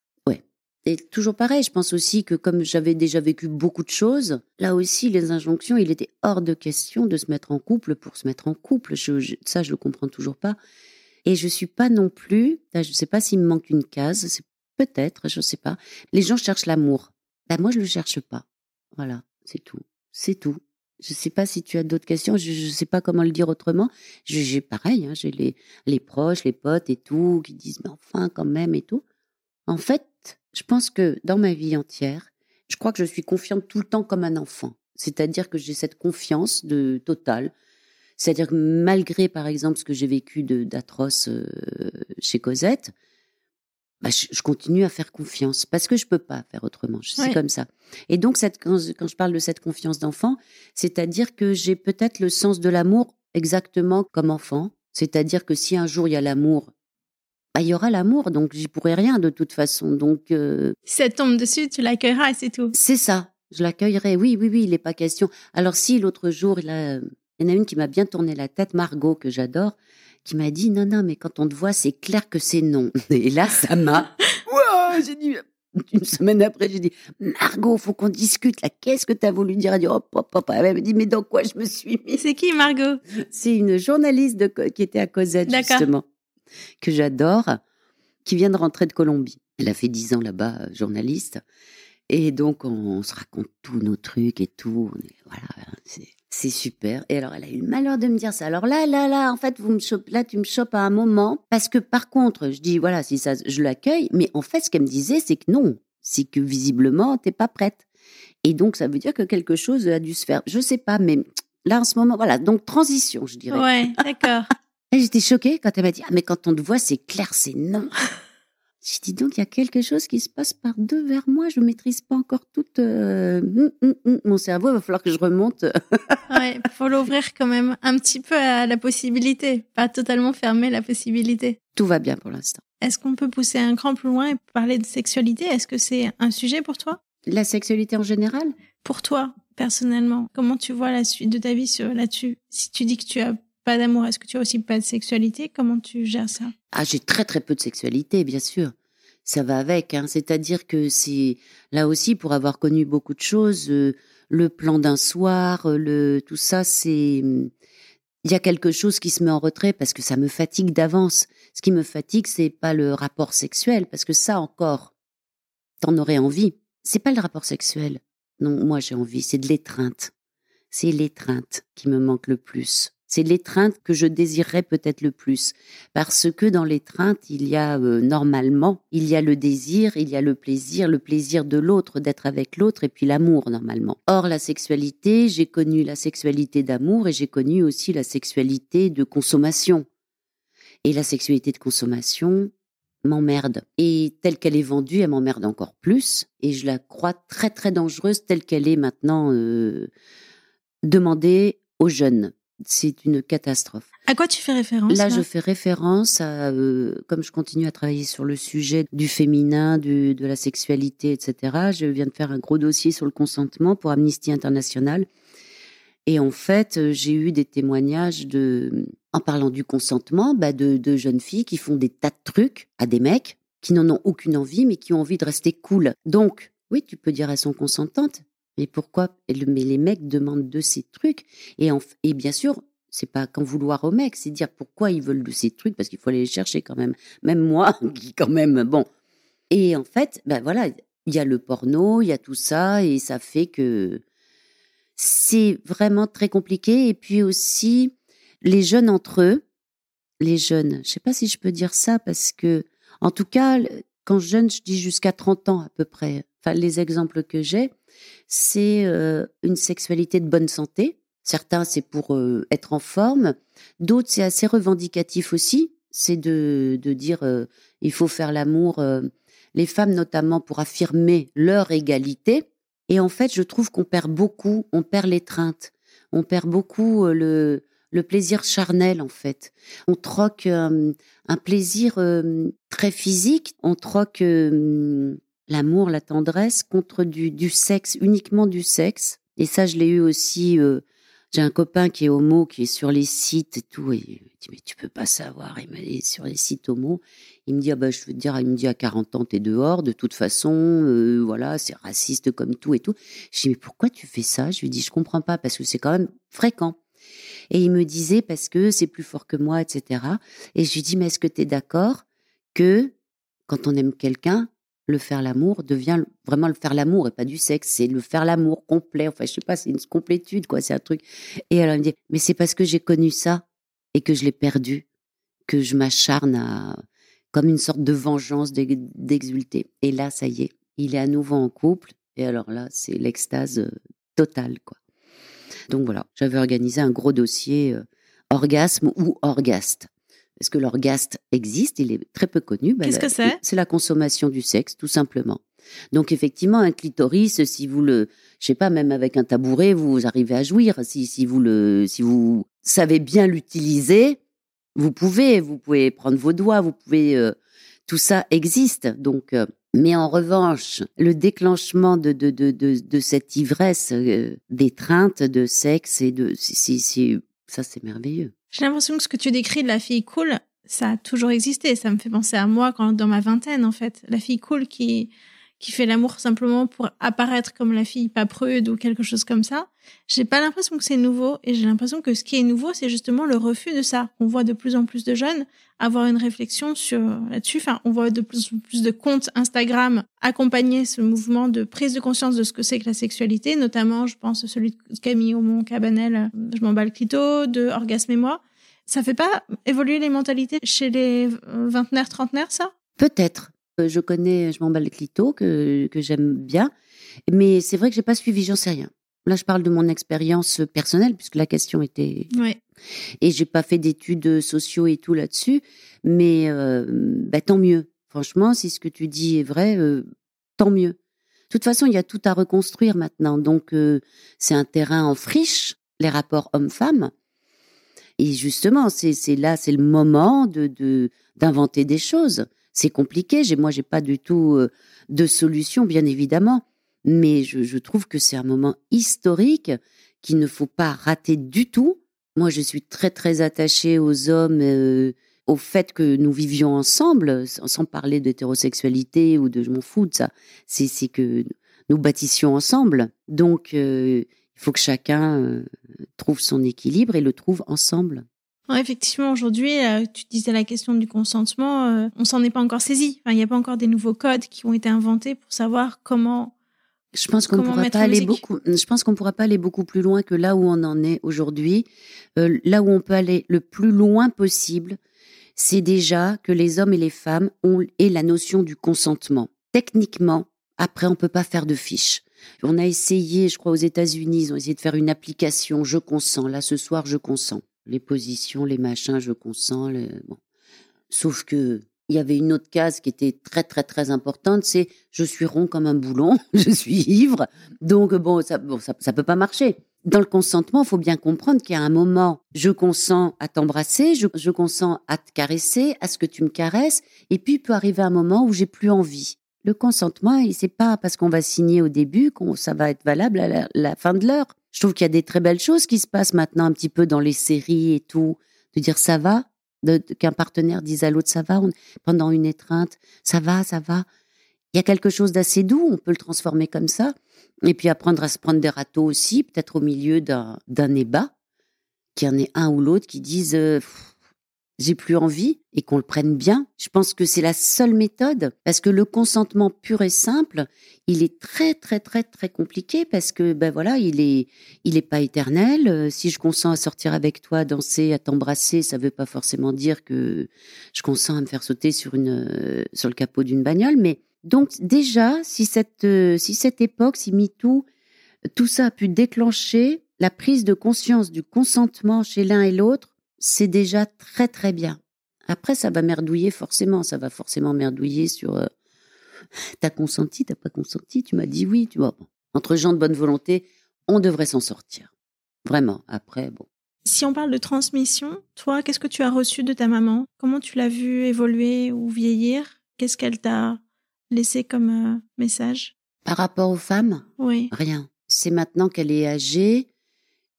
Et toujours pareil, je pense aussi que comme j'avais déjà vécu beaucoup de choses, là aussi, les injonctions, il était hors de question de se mettre en couple pour se mettre en couple. Je, je, ça, je ne le comprends toujours pas. Et je ne suis pas non plus... Là, je ne sais pas s'il me manque une case. C'est peut-être, je ne sais pas. Les gens cherchent l'amour. Là, moi, je ne le cherche pas. Voilà, c'est tout. C'est tout. Je ne sais pas si tu as d'autres questions. Je ne sais pas comment le dire autrement. Je, j'ai pareil, hein, j'ai les, les proches, les potes et tout, qui disent « mais enfin, quand même » et tout. En fait... Je pense que dans ma vie entière, je crois que je suis confiante tout le temps comme un enfant. C'est-à-dire que j'ai cette confiance de, totale. C'est-à-dire que malgré, par exemple, ce que j'ai vécu de, d'atroce euh, chez Causette, bah, je, je continue à faire confiance parce que je ne peux pas faire autrement. Je, ouais. C'est comme ça. Et donc, cette, quand, quand je parle de cette confiance d'enfant, c'est-à-dire que j'ai peut-être le sens de l'amour exactement comme enfant. C'est-à-dire que si un jour, il y a l'amour... il y aura l'amour, donc j'y pourrai rien de toute façon. Donc, euh... si ça tombe dessus, tu l'accueilleras et c'est tout. C'est ça, je l'accueillerai. Oui, oui, oui, il n'est pas question. Alors si l'autre jour, il, a... il y en a une qui m'a bien tourné la tête, Margot, que j'adore, qui m'a dit « Non, non, mais quand on te voit, c'est clair que c'est non. » Et là, ça m'a... wow, j'ai dit... Une semaine après, j'ai dit « Margot, il faut qu'on discute. Là, qu'est-ce que tu as voulu dire ?» Elle dit « Hop, hop, hop. » Elle m'a dit « Mais dans quoi je me suis mis ?» C'est qui, Margot ? C'est une journaliste de... qui était à Causette, d'accord. Justement. Que j'adore, qui vient de rentrer de Colombie. Elle a fait dix ans là-bas, euh, journaliste. Et donc, on, on se raconte tous nos trucs et tout. On est, voilà, c'est, c'est super. Et alors, elle a eu le malheur de me dire ça. Alors là, là, là, en fait, vous me chopez, là, tu me chopes à un moment. Parce que par contre, je dis, voilà, si ça, je l'accueille. Mais en fait, ce qu'elle me disait, c'est que non. C'est que visiblement, t'es pas prête. Et donc, ça veut dire que quelque chose a dû se faire. Je sais pas, mais là, en ce moment, voilà. Donc, transition, je dirais. Ouais, d'accord. Et j'étais choquée quand elle m'a dit « Ah, mais quand on te voit, c'est clair, c'est non. » J'ai dit donc, il y a quelque chose qui se passe par deux vers moi. Je ne maîtrise pas encore tout euh, mm, mm, mm, mon cerveau. Il va falloir que je remonte. Ouais, il faut l'ouvrir quand même un petit peu à la possibilité. Pas totalement fermer la possibilité. Tout va bien pour l'instant. Est-ce qu'on peut pousser un cran plus loin et parler de sexualité ? Est-ce que c'est un sujet pour toi ? La sexualité en général ? Pour toi, personnellement, comment tu vois la suite de ta vie sur, là-dessus ? Si tu dis que tu as... pas d'amour, est-ce que tu as aussi pas de sexualité ? Comment tu gères ça ? Ah, j'ai très très peu de sexualité, bien sûr. Ça va avec, hein. C'est-à-dire que c'est là aussi pour avoir connu beaucoup de choses, euh, le plan d'un soir, le tout ça, c'est il y a quelque chose qui se met en retrait parce que ça me fatigue d'avance. Ce qui me fatigue, c'est pas le rapport sexuel parce que ça encore, t'en aurais envie. C'est pas le rapport sexuel. Non, moi j'ai envie, c'est de l'étreinte. C'est l'étreinte qui me manque le plus. C'est l'étreinte que je désirerais peut-être le plus. Parce que dans l'étreinte, il y a euh, normalement, il y a le désir, il y a le plaisir, le plaisir de l'autre, d'être avec l'autre, et puis l'amour normalement. Or, la sexualité, j'ai connu la sexualité d'amour et j'ai connu aussi la sexualité de consommation. Et la sexualité de consommation m'emmerde. Et telle qu'elle est vendue, elle m'emmerde encore plus. Et je la crois très très dangereuse telle qu'elle est maintenant euh, demandée aux jeunes. C'est une catastrophe. À quoi tu fais référence ? Là, là je fais référence à, euh, comme je continue à travailler sur le sujet du féminin, du, de la sexualité, et cetera, je viens de faire un gros dossier sur le consentement pour Amnesty International. Et en fait, j'ai eu des témoignages, de, en parlant du consentement, bah de, de jeunes filles qui font des tas de trucs à des mecs qui n'en ont aucune envie, mais qui ont envie de rester cool. Donc, oui, tu peux dire elles sont consentantes. Mais pourquoi ? Mais les mecs demandent de ces trucs. Et, en, et bien sûr, c'est pas qu'en vouloir aux mecs, c'est dire pourquoi ils veulent de ces trucs, parce qu'il faut aller les chercher quand même. Même moi, qui quand même, bon. Et en fait, ben voilà, il y a le porno, il y a tout ça, et ça fait que c'est vraiment très compliqué. Et puis aussi, les jeunes entre eux, les jeunes, je sais pas si je peux dire ça, parce que, en tout cas, quand jeune, je dis jusqu'à trente ans à peu près, enfin, les exemples que j'ai, c'est euh, une sexualité de bonne santé. Certains, c'est pour euh, être en forme. D'autres, c'est assez revendicatif aussi. C'est de, de dire euh, il faut faire l'amour, euh, les femmes notamment, pour affirmer leur égalité. Et en fait, je trouve qu'on perd beaucoup, on perd l'étreinte, on perd beaucoup le, le plaisir charnel, en fait. On troque euh, un plaisir euh, très physique, on troque euh, l'amour, la tendresse contre du, du sexe, uniquement du sexe. Et ça, je l'ai eu aussi... Euh, j'ai un copain qui est homo, qui est sur les sites et tout, et il me dit « mais tu peux pas savoir », il me dit « sur les sites homo ». Il me dit ah bah, « je veux te dire, il me dit, à quarante ans, t'es dehors, de toute façon, euh, voilà, c'est raciste comme tout et tout ». Je dis « mais pourquoi tu fais ça ?» Je lui dis « je comprends pas, parce que c'est quand même fréquent ». Et il me disait « parce que c'est plus fort que moi, et cetera ». Et je lui dis « mais est-ce que t'es d'accord que quand on aime quelqu'un, le faire l'amour devient vraiment le faire l'amour et pas du sexe, c'est le faire l'amour complet, enfin je sais pas, c'est une complétude quoi, c'est un truc. » Et alors il me dit mais c'est parce que j'ai connu ça et que je l'ai perdu que je m'acharne à comme une sorte de vengeance d'exulter. Et là ça y est, il est à nouveau en couple et alors là c'est l'extase totale quoi. Donc voilà, j'avais organisé un gros dossier euh, orgasme ou orgaste. Parce que l'orgaste existe, il est très peu connu. Ben Qu'est-ce la, que c'est ? C'est la consommation du sexe, tout simplement. Donc, effectivement, un clitoris, si vous le... Je sais pas, même avec un tabouret, vous arrivez à jouir. Si, si, vous, le, si vous savez bien l'utiliser, vous pouvez. Vous pouvez prendre vos doigts, vous pouvez... Euh, tout ça existe. Donc, euh, mais en revanche, le déclenchement de, de, de, de, de cette ivresse, euh, d'étreinte, de sexe, et de, c'est, c'est, c'est, ça, c'est merveilleux. J'ai l'impression que ce que tu décris de la fille cool, ça a toujours existé. Ça me fait penser à moi quand, dans ma vingtaine, en fait. La fille cool qui, qui fait l'amour simplement pour apparaître comme la fille pas prude ou quelque chose comme ça. J'ai pas l'impression que c'est nouveau et j'ai l'impression que ce qui est nouveau, c'est justement le refus de ça. On voit de plus en plus de jeunes avoir une réflexion sur, là-dessus. Enfin, on voit de plus en plus de comptes Instagram accompagner ce mouvement de prise de conscience de ce que c'est que la sexualité. Notamment, je pense, celui de Camille Omon-Cabanel, Je m'en bats le clito, de Orgasme et moi. Ça fait pas évoluer les mentalités chez les vingtenaires, trentenaires, ça? Peut-être. Je connais Je m'en bats le clito, que, que j'aime bien. Mais c'est vrai que j'ai pas suivi, j'en sais rien. Là, je parle de mon expérience personnelle, puisque la question était... Oui. Et j'ai pas fait d'études sociaux et tout là-dessus, mais euh, bah, tant mieux. Franchement, si ce que tu dis est vrai, euh, tant mieux. De toute façon, il y a tout à reconstruire maintenant. Donc, euh, c'est un terrain en friche, les rapports hommes-femmes. Et justement, c'est, c'est là, c'est le moment de, de, d'inventer des choses. C'est compliqué. J'ai, moi, j'ai pas du tout euh, de solution, bien évidemment. Mais je, je trouve que c'est un moment historique qu'il ne faut pas rater du tout. Moi, je suis très, très attachée aux hommes, euh, au fait que nous vivions ensemble, sans, sans parler d'hétérosexualité ou de « je m'en fous de ça ». C'est, c'est que nous bâtissions ensemble. Donc, euh, il faut que chacun euh, trouve son équilibre et le trouve ensemble. Ouais, effectivement, aujourd'hui, euh, tu disais la question du consentement, euh, on s'en est pas encore saisi. Enfin, il n'y a pas encore des nouveaux codes qui ont été inventés pour savoir comment... Je pense qu'on Comment pourra pas aller beaucoup. Je pense qu'on pourra pas aller beaucoup plus loin que là où on en est aujourd'hui. Euh, là où on peut aller le plus loin possible, c'est déjà que les hommes et les femmes ont et la notion du consentement. Techniquement, après, on peut pas faire de fiche. On a essayé, je crois, aux États-Unis, ils ont essayé de faire une application. Je consens. Là, ce soir, je consens. Les positions, les machins, je consens. Les... Bon. Sauf que. Il y avait une autre case qui était très, très, très importante, c'est « je suis rond comme un boulon, je suis ivre ». Donc, bon, ça bon, ça, ça peut pas marcher. Dans le consentement, il faut bien comprendre qu'il y a un moment « je consens à t'embrasser, je, je consens à te caresser, à ce que tu me caresses ». Et puis, il peut arriver un moment où j'ai plus envie. Le consentement, c'est pas parce qu'on va signer au début que ça va être valable à la, la fin de l'heure. Je trouve qu'il y a des très belles choses qui se passent maintenant un petit peu dans les séries et tout, de dire « ça va ». De, de, qu'un partenaire dise à l'autre ça va, on, pendant une étreinte, ça va, ça va. Il y a quelque chose d'assez doux, on peut le transformer comme ça. Et puis apprendre à se prendre des râteaux aussi, peut-être au milieu d'un, d'un ébat, qu'il y en ait un ou l'autre qui dise euh, « j'ai plus envie » et qu'on le prenne bien. Je pense que c'est la seule méthode, parce que le consentement pur et simple, il est très, très, très, très compliqué, parce que, ben voilà, il est, il est pas éternel. Euh, si je consens à sortir avec toi, à danser, à t'embrasser, ça veut pas forcément dire que je consens à me faire sauter sur une, euh, sur le capot d'une bagnole. Mais donc, déjà, si cette, euh, si cette époque, si MeToo, tout ça a pu déclencher la prise de conscience du consentement chez l'un et l'autre, c'est déjà très, très bien. Après, ça va merdouiller forcément. Ça va forcément merdouiller sur euh, « t'as consenti, t'as pas consenti, tu m'as dit oui ». Tu vois, bon, Entre gens de bonne volonté, on devrait s'en sortir. Vraiment, après, bon. Si on parle de transmission, toi, qu'est-ce que tu as reçu de ta maman? Comment tu l'as vue évoluer ou vieillir? Qu'est-ce qu'elle t'a laissé comme euh, message? Par rapport aux femmes? Oui. Rien. C'est maintenant qu'elle est âgée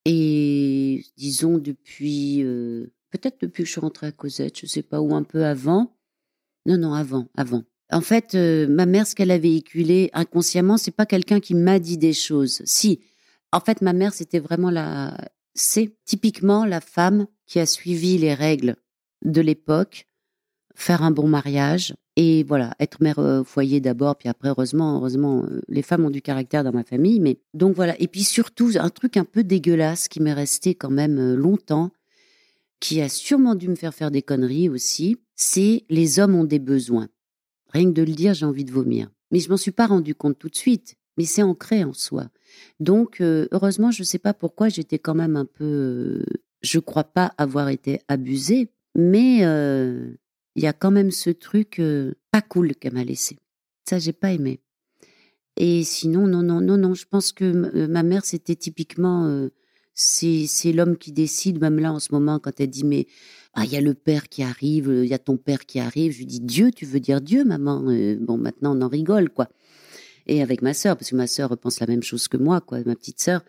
et, disons, depuis... Euh, peut-être depuis que je suis rentrée à Causette, je ne sais pas, ou un peu avant. Non, non, avant, avant. En fait, euh, ma mère, ce qu'elle a véhiculé inconsciemment, c'est pas quelqu'un qui m'a dit des choses. Si, en fait, ma mère, c'était vraiment la... C'est typiquement la femme qui a suivi les règles de l'époque, faire un bon mariage et voilà, être mère au foyer d'abord, puis après, heureusement, heureusement, les femmes ont du caractère dans ma famille. Mais donc voilà. Et puis surtout, un truc un peu dégueulasse qui m'est resté quand même longtemps, qui a sûrement dû me faire faire des conneries aussi, c'est les hommes ont des besoins. Rien que de le dire, j'ai envie de vomir. Mais je m'en suis pas rendu compte tout de suite. Mais c'est ancré en soi. Donc, euh, heureusement, je ne sais pas pourquoi, j'étais quand même un peu... Euh, je ne crois pas avoir été abusée, mais il euh, y a quand même ce truc euh, pas cool qu'elle m'a laissé. Ça, je n'ai pas aimé. Et sinon, non, non, non, non, je pense que m- ma mère, c'était typiquement... Euh, c'est, c'est l'homme qui décide, même là, en ce moment, quand elle dit « Mais ah, y a le père qui arrive, il y a ton père qui arrive. » Je lui dis « Dieu, tu veux dire Dieu, maman euh, ?» Bon, maintenant, on en rigole, quoi. Et avec ma sœur, parce que ma sœur pense la même chose que moi, quoi, ma petite sœur.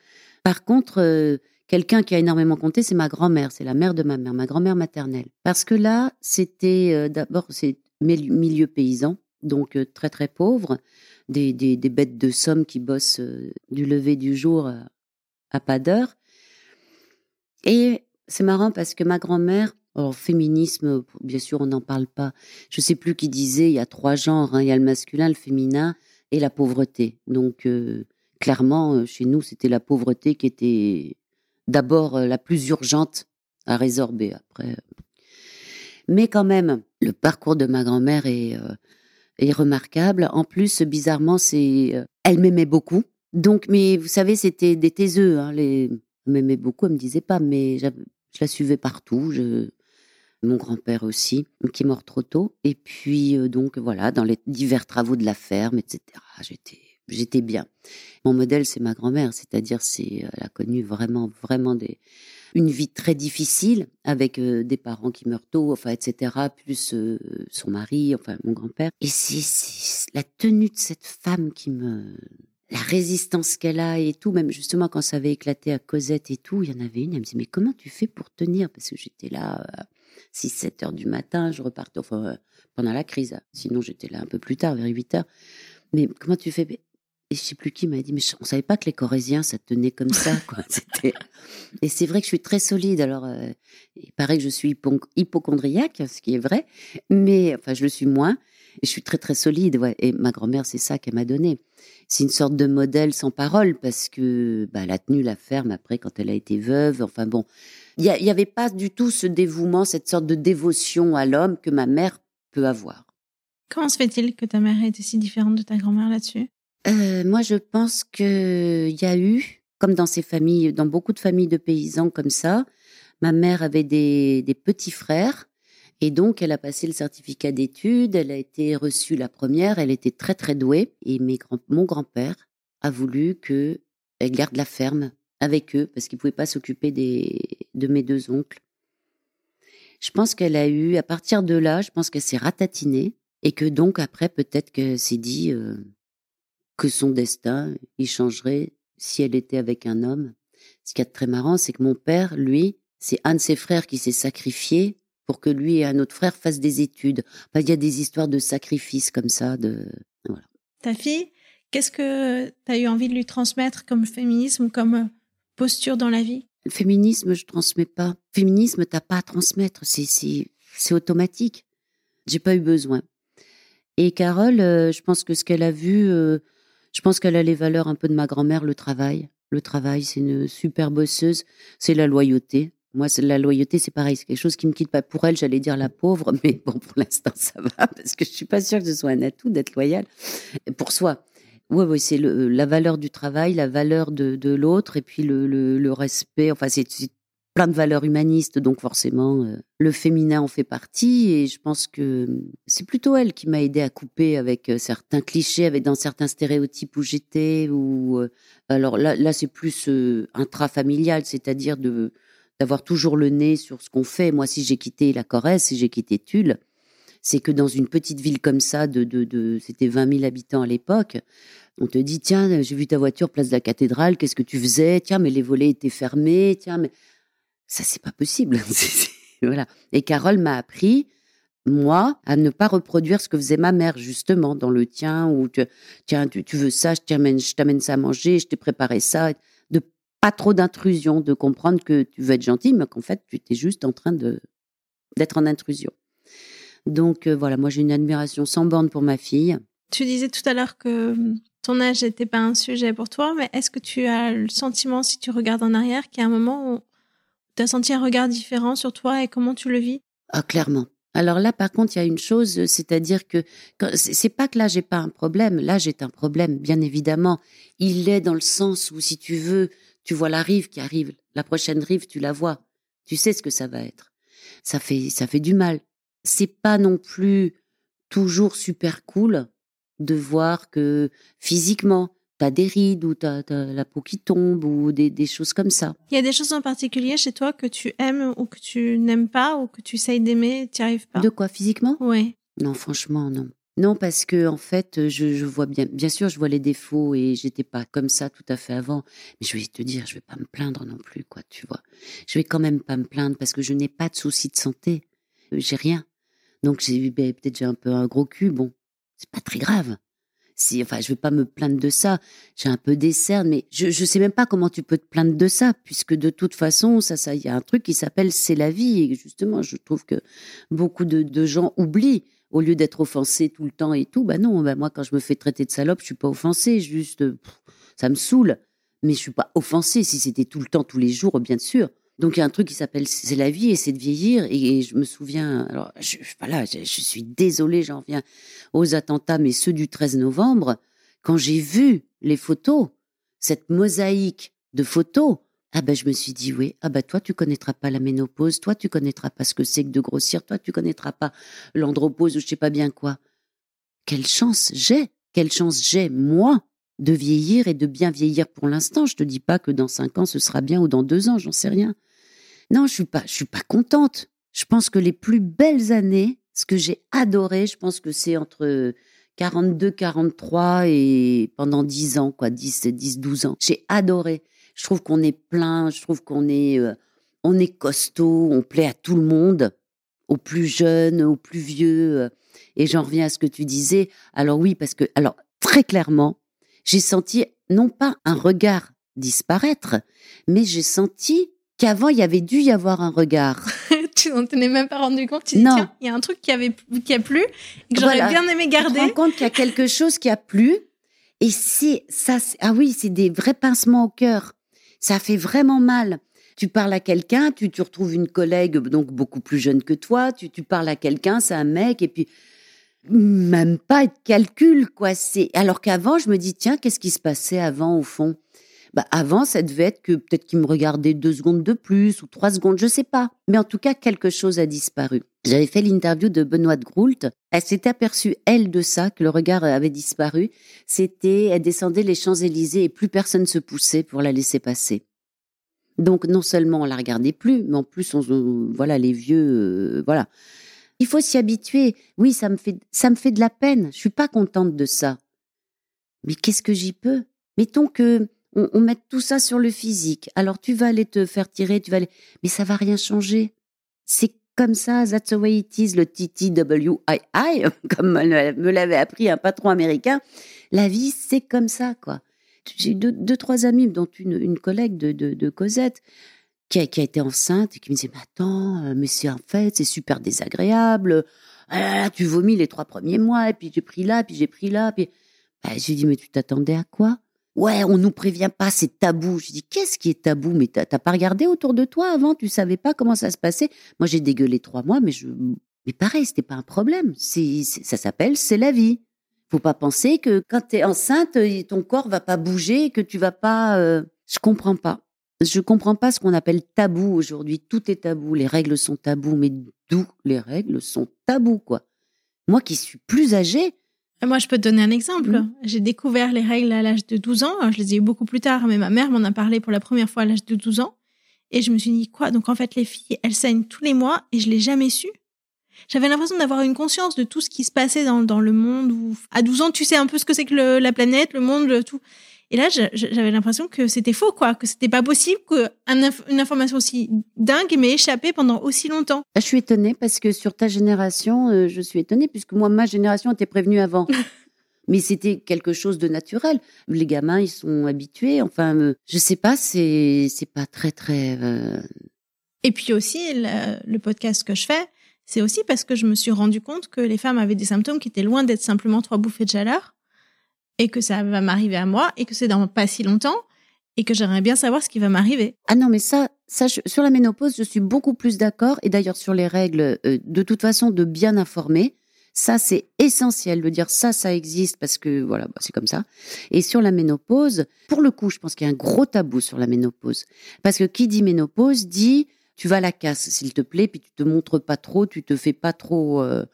Par contre, euh, quelqu'un qui a énormément compté, c'est ma grand-mère, c'est la mère de ma mère, ma grand-mère maternelle. Parce que là, c'était euh, d'abord, c'est milieu paysan, donc euh, très très pauvre, des, des, des bêtes de somme qui bossent euh, du lever du jour à, à pas d'heure. Et c'est marrant parce que ma grand-mère, alors féminisme, bien sûr, on n'en parle pas. Je ne sais plus qui disait, il y a trois genres, hein, il y a le masculin, le féminin... et la pauvreté. Donc, euh, clairement, euh, chez nous, c'était la pauvreté qui était d'abord euh, la plus urgente à résorber. Après, euh. Mais quand même, le parcours de ma grand-mère est, euh, est remarquable. En plus, bizarrement, c'est, euh, elle m'aimait beaucoup. Donc, mais vous savez, c'était des taiseux. Hein, les... Elle m'aimait beaucoup, elle ne me disait pas, mais je la suivais partout. Je... Mon grand-père aussi, qui est mort trop tôt. Et puis, euh, donc, voilà, dans les divers travaux de la ferme, et cetera, j'étais, j'étais bien. Mon modèle, c'est ma grand-mère, c'est-à-dire, c'est, elle a connu vraiment, vraiment des, une vie très difficile, avec euh, des parents qui meurent tôt, enfin, et cetera, plus euh, son mari, enfin, mon grand-père. Et c'est, c'est la tenue de cette femme qui me... La résistance qu'elle a et tout, même justement quand ça avait éclaté à Causette et tout, il y en avait une, elle me disait « Mais comment tu fais pour tenir ?» Parce que j'étais là... Euh, six sept heures du matin, je repartais, enfin, euh, pendant la crise. Sinon, j'étais là un peu plus tard, vers huit heures. Mais comment tu fais ? Et je ne sais plus qui m'a dit, mais on ne savait pas que les Corréziens, ça tenait comme ça, quoi. C'était... Et c'est vrai que je suis très solide. Alors, euh, il paraît que je suis hypo- hypochondriaque, ce qui est vrai, mais enfin, je le suis moins. Et je suis très, très solide. Ouais. Et ma grand-mère, c'est ça qu'elle m'a donné. C'est une sorte de modèle sans parole, parce que bah, elle a tenu la ferme après, quand elle a été veuve. Enfin bon, il n'y avait pas du tout ce dévouement, cette sorte de dévotion à l'homme que ma mère peut avoir. Comment se fait-il que ta mère ait été si différente de ta grand-mère là-dessus ? Euh, moi, je pense qu'il y a eu, comme dans ces familles, dans beaucoup de familles de paysans comme ça, ma mère avait des, des petits frères et donc elle a passé le certificat d'études, elle a été reçue la première, elle était très très douée et mes grands, mon grand-père a voulu qu'elle garde la ferme avec eux parce qu'il ne pouvait pas s'occuper des, de mes deux oncles. Je pense qu'elle a eu, à partir de là, je pense qu'elle s'est ratatinée et que donc après peut-être qu'elle s'est dit... Euh, que son destin, il changerait si elle était avec un homme. Ce qui est très marrant, c'est que mon père, lui, c'est un de ses frères qui s'est sacrifié pour que lui et un autre frère fassent des études. Enfin, il y a des histoires de sacrifices comme ça. De... Voilà. Ta fille, qu'est-ce que tu as eu envie de lui transmettre comme féminisme, comme posture dans la vie ? Le féminisme, je ne transmets pas. Le féminisme, tu n'as pas à transmettre, c'est, c'est, c'est automatique. Je n'ai pas eu besoin. Et Carole, euh, je pense que ce qu'elle a vu... Euh, Je pense qu'elle a les valeurs un peu de ma grand-mère, le travail. Le travail, c'est une super bosseuse. C'est la loyauté. Moi, c'est, la loyauté, c'est pareil. C'est quelque chose qui me quitte pas. Pour elle, j'allais dire la pauvre, mais bon, pour l'instant, ça va, parce que je suis pas sûre que ce soit un atout d'être loyale pour soi. Oui, oui, c'est le, la valeur du travail, la valeur de, de l'autre, et puis le, le, le respect. Enfin, c'est, c'est plein de valeurs humanistes, donc forcément, euh, le féminin en fait partie. Et je pense que c'est plutôt elle qui m'a aidée à couper avec euh, certains clichés, avec dans certains stéréotypes où j'étais. Où, euh, alors là, là, c'est plus euh, intrafamilial, c'est-à-dire de, d'avoir toujours le nez sur ce qu'on fait. Moi, si j'ai quitté la Corrèze, si j'ai quitté Tulle, c'est que dans une petite ville comme ça, de, de, de, c'était vingt mille habitants à l'époque, on te dit, tiens, j'ai vu ta voiture, place de la cathédrale, qu'est-ce que tu faisais ? Tiens, mais les volets étaient fermés, tiens, mais... Ça, c'est pas possible. Voilà. Et Carole m'a appris, moi, à ne pas reproduire ce que faisait ma mère, justement, dans le tien, où tu, tiens, tu, tu veux ça, je t'amène, je t'amène ça à manger, je t'ai préparé ça, de pas trop d'intrusion, de comprendre que tu veux être gentil, mais qu'en fait, tu t'es juste en train de, d'être en intrusion. Donc euh, voilà, moi j'ai une admiration sans borne pour ma fille. Tu disais tout à l'heure que ton âge n'était pas un sujet pour toi, mais est-ce que tu as le sentiment, si tu regardes en arrière, qu'il y a un moment où tu as senti un regard différent sur toi et comment tu le vis ? Ah, clairement. Alors là, par contre, il y a une chose, c'est-à-dire que quand, c'est pas que là j'ai pas un problème, là j'ai un problème, bien évidemment. Il est dans le sens où si tu veux, tu vois la rive qui arrive, la prochaine rive, tu la vois, tu sais ce que ça va être. Ça fait, ça fait du mal. C'est pas non plus toujours super cool de voir que physiquement, t'as des rides ou t'as, t'as la peau qui tombe ou des, des choses comme ça. Il y a des choses en particulier chez toi que tu aimes ou que tu n'aimes pas ou que tu essayes d'aimer et t'y arrives pas. De quoi, physiquement ? Oui. Non, franchement, non. Non, parce que, en fait, je, je vois bien, bien sûr, je vois les défauts et j'étais pas comme ça tout à fait avant. Mais je vais te dire, je vais pas me plaindre non plus, quoi, tu vois. Je vais quand même pas me plaindre parce que je n'ai pas de soucis de santé. J'ai rien. Donc, j'ai, ben, peut-être j'ai un peu un gros cul, bon, c'est pas très grave. Si, enfin, je vais pas me plaindre de ça, j'ai un peu des cernes, mais je, je sais même pas comment tu peux te plaindre de ça, puisque de toute façon, ça, ça, y a un truc qui s'appelle « c'est la vie », et justement, je trouve que beaucoup de, de gens oublient, au lieu d'être offensés tout le temps et tout, ben non, ben moi, quand je me fais traiter de salope, je suis pas offensée, juste, pff, ça me saoule, mais je suis pas offensée, si c'était tout le temps, tous les jours, bien sûr. Donc, il y a un truc qui s'appelle « c'est la vie » et c'est de vieillir. Et, et je me souviens, alors, je, voilà, je, je suis désolée, j'en reviens aux attentats, mais ceux du treize novembre, quand j'ai vu les photos, cette mosaïque de photos, ah ben, je me suis dit, oui, ah ben, toi, tu connaîtras pas la ménopause, toi, tu connaîtras pas ce que c'est que de grossir, toi, tu connaîtras pas l'andropause ou je sais pas bien quoi. Quelle chance j'ai, quelle chance j'ai, moi, de vieillir et de bien vieillir pour l'instant. Je te dis pas que dans cinq ans, ce sera bien ou dans deux ans, j'en sais rien. Non, je suis pas, je suis pas contente. Je pense que les plus belles années, ce que j'ai adoré, je pense que c'est entre quarante-deux, quarante-trois et pendant dix ans, quoi, dix, dix, douze ans. J'ai adoré. Je trouve qu'on est plein, je trouve qu'on est, euh, on est costaud, on plaît à tout le monde, aux plus jeunes, aux plus vieux. Et j'en reviens à ce que tu disais. Alors oui, parce que, alors très clairement, j'ai senti non pas un regard disparaître, mais j'ai senti qu'avant, il y avait dû y avoir un regard. Tu n'en tenais même pas rendu compte. Tu dis, non. Tiens, il y a un truc qui, avait, qui a plu et que j'aurais voilà. bien aimé garder. Tu te rends compte qu'il y a quelque chose qui a plu. Et c'est, ça, c'est, ah oui, c'est des vrais pincements au cœur. Ça fait vraiment mal. Tu parles à quelqu'un, tu, tu retrouves une collègue donc beaucoup plus jeune que toi, tu, tu parles à quelqu'un, c'est un mec, et puis... Même pas de calcul, quoi. C'est... Alors qu'avant, je me dis, tiens, qu'est-ce qui se passait avant, au fond ? Bah, avant, ça devait être que peut-être qu'il me regardait deux secondes de plus ou trois secondes, je sais pas. Mais en tout cas, quelque chose a disparu. J'avais fait l'interview de Benoîte Groult. Elle s'est aperçue, elle, de ça, que le regard avait disparu. C'était, elle descendait les Champs-Élysées et plus personne se poussait pour la laisser passer. Donc, non seulement on la regardait plus, mais en plus, on, on, voilà, les vieux, euh, voilà. Il faut s'y habituer. Oui, ça me fait, ça me fait de la peine. Je ne suis pas contente de ça. Mais qu'est-ce que j'y peux ? Mettons qu'on on mette tout ça sur le physique. Alors, tu vas aller te faire tirer, tu vas aller... Mais ça ne va rien changer. C'est comme ça, that's the way it is, le T T W I I, comme me l'avait appris un patron américain. La vie, c'est comme ça, quoi. J'ai eu deux, deux trois amis, dont une, une collègue de, de, de Causette, Qui a, qui a été enceinte et qui me disait « Mais attends, mais c'est en fait, c'est super désagréable. Ah là là, tu vomis les trois premiers mois, et puis j'ai pris là, puis j'ai pris là. » puis bah, j'ai dit « Mais tu t'attendais à quoi ?»« Ouais, on nous prévient pas, c'est tabou. » J'ai dit « Qu'est-ce qui est tabou ? Mais t'as, t'as pas regardé autour de toi avant, tu savais pas comment ça se passait. » Moi, j'ai dégueulé trois mois, mais je, mais pareil, c'était pas un problème. C'est, c'est, ça s'appelle « C'est la vie ». Faut pas penser que quand t'es enceinte, ton corps va pas bouger, que tu vas pas... Euh... Je comprends pas. Je ne comprends pas ce qu'on appelle tabou aujourd'hui. Tout est tabou, les règles sont tabous, mais d'où les règles sont tabous, quoi. Moi qui suis plus âgée... Moi, je peux te donner un exemple. Mmh. J'ai découvert les règles à l'âge de douze ans. Je les ai eues beaucoup plus tard, mais ma mère m'en a parlé pour la première fois à l'âge de douze ans. Et je me suis dit, quoi ? Donc, en fait, les filles, elles saignent tous les mois et je ne l'ai jamais su. J'avais l'impression d'avoir une conscience de tout ce qui se passait dans, dans le monde. Où, à douze ans, tu sais un peu ce que c'est que le, la planète, le monde, le, tout... Et là, j'avais l'impression que c'était faux, quoi, que c'était pas possible qu'une information aussi dingue m'ait échappé pendant aussi longtemps. Je suis étonnée parce que sur ta génération, je suis étonnée puisque moi, ma génération était prévenue avant. Mais c'était quelque chose de naturel. Les gamins, ils sont habitués. Enfin, je sais pas, c'est, c'est pas très, très... Euh... Et puis aussi, le, le podcast que je fais, c'est aussi parce que je me suis rendu compte que les femmes avaient des symptômes qui étaient loin d'être simplement trois bouffées de chaleur. Et que ça va m'arriver à moi, et que c'est dans pas si longtemps, et que j'aimerais bien savoir ce qui va m'arriver. Ah non, mais ça, ça je, sur la ménopause, je suis beaucoup plus d'accord, et d'ailleurs sur les règles, euh, de toute façon, de bien informer, ça c'est essentiel de dire ça, ça existe, parce que voilà, bah, c'est comme ça. Et sur la ménopause, pour le coup, je pense qu'il y a un gros tabou sur la ménopause, parce que qui dit ménopause dit, tu vas à la casse, s'il te plaît, puis tu te montres pas trop, tu te fais pas trop... Euh,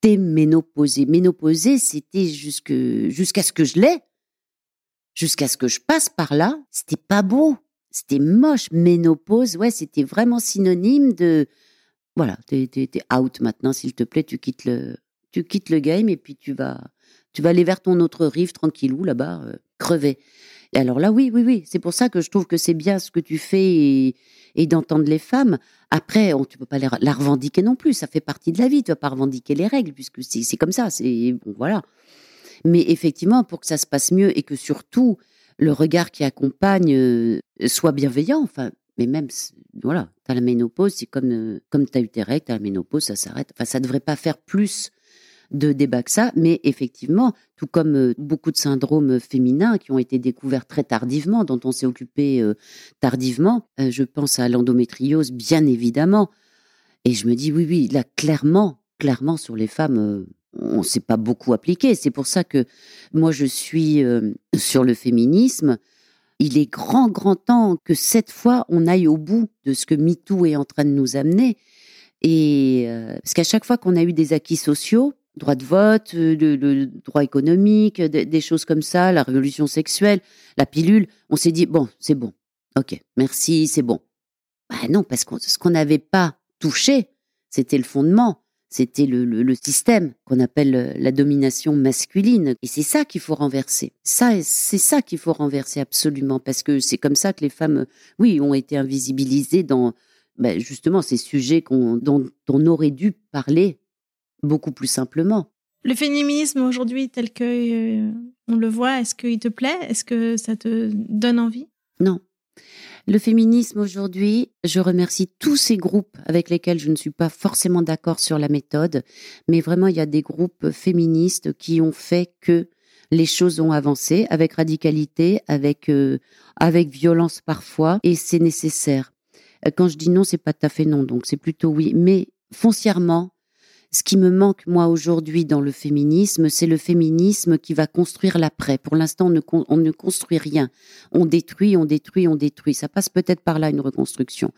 T'es ménopausée. Ménopausée, c'était jusque, jusqu'à ce que je l'ai, jusqu'à ce que je passe par là. C'était pas beau, c'était moche. Ménopause, ouais, c'était vraiment synonyme de... Voilà, t'es, t'es, t'es out maintenant, s'il te plaît, tu quittes le, tu quittes le game et puis tu vas, tu vas aller vers ton autre rive, tranquillou, là-bas, euh, crever. Et alors là, oui, oui, oui, c'est pour ça que je trouve que c'est bien ce que tu fais et, et d'entendre les femmes. Après, on, tu ne peux pas la revendiquer non plus, ça fait partie de la vie, tu ne vas pas revendiquer les règles, puisque c'est, c'est comme ça, c'est, bon, voilà. Mais effectivement, pour que ça se passe mieux et que surtout, le regard qui accompagne euh, soit bienveillant, enfin, mais même, voilà, tu as la ménopause, c'est comme, euh, comme tu as eu tes règles, tu as la ménopause, ça s'arrête. Enfin, ça ne devrait pas faire plus de débat que ça, mais effectivement, tout comme euh, beaucoup de syndromes féminins qui ont été découverts très tardivement, dont on s'est occupé euh, tardivement, euh, je pense à l'endométriose, bien évidemment. Et je me dis, oui, oui, là, clairement, clairement, sur les femmes, euh, on ne s'est pas beaucoup appliqué. C'est pour ça que moi, je suis euh, sur le féminisme. Il est grand, grand temps que cette fois, on aille au bout de ce que MeToo est en train de nous amener. Et, euh, parce qu'à chaque fois qu'on a eu des acquis sociaux, droit de vote, le, le droit économique, des, des choses comme ça, la révolution sexuelle, la pilule, on s'est dit, bon, c'est bon, ok, merci, c'est bon. Bah non, parce que ce qu'on n'avait pas touché, c'était le fondement, c'était le, le, le système qu'on appelle la domination masculine. Et c'est ça qu'il faut renverser. Ça, c'est ça qu'il faut renverser absolument, parce que c'est comme ça que les femmes, oui, ont été invisibilisées dans, ben justement, ces sujets qu'on, dont, dont on aurait dû parler beaucoup plus simplement. Le féminisme aujourd'hui, tel qu'on euh, le voit, est-ce qu'il te plaît ? Est-ce que ça te donne envie ? Non. Le féminisme aujourd'hui, je remercie tous ces groupes avec lesquels je ne suis pas forcément d'accord sur la méthode, mais vraiment, il y a des groupes féministes qui ont fait que les choses ont avancé avec radicalité, avec, euh, avec violence parfois, et c'est nécessaire. Quand je dis non, c'est pas tout à fait non, donc c'est plutôt oui. Mais foncièrement, ce qui me manque, moi, aujourd'hui, dans le féminisme, c'est le féminisme qui va construire l'après. Pour l'instant, on ne, con- on ne construit rien. On détruit, on détruit, on détruit. Ça passe peut-être par là, une reconstruction.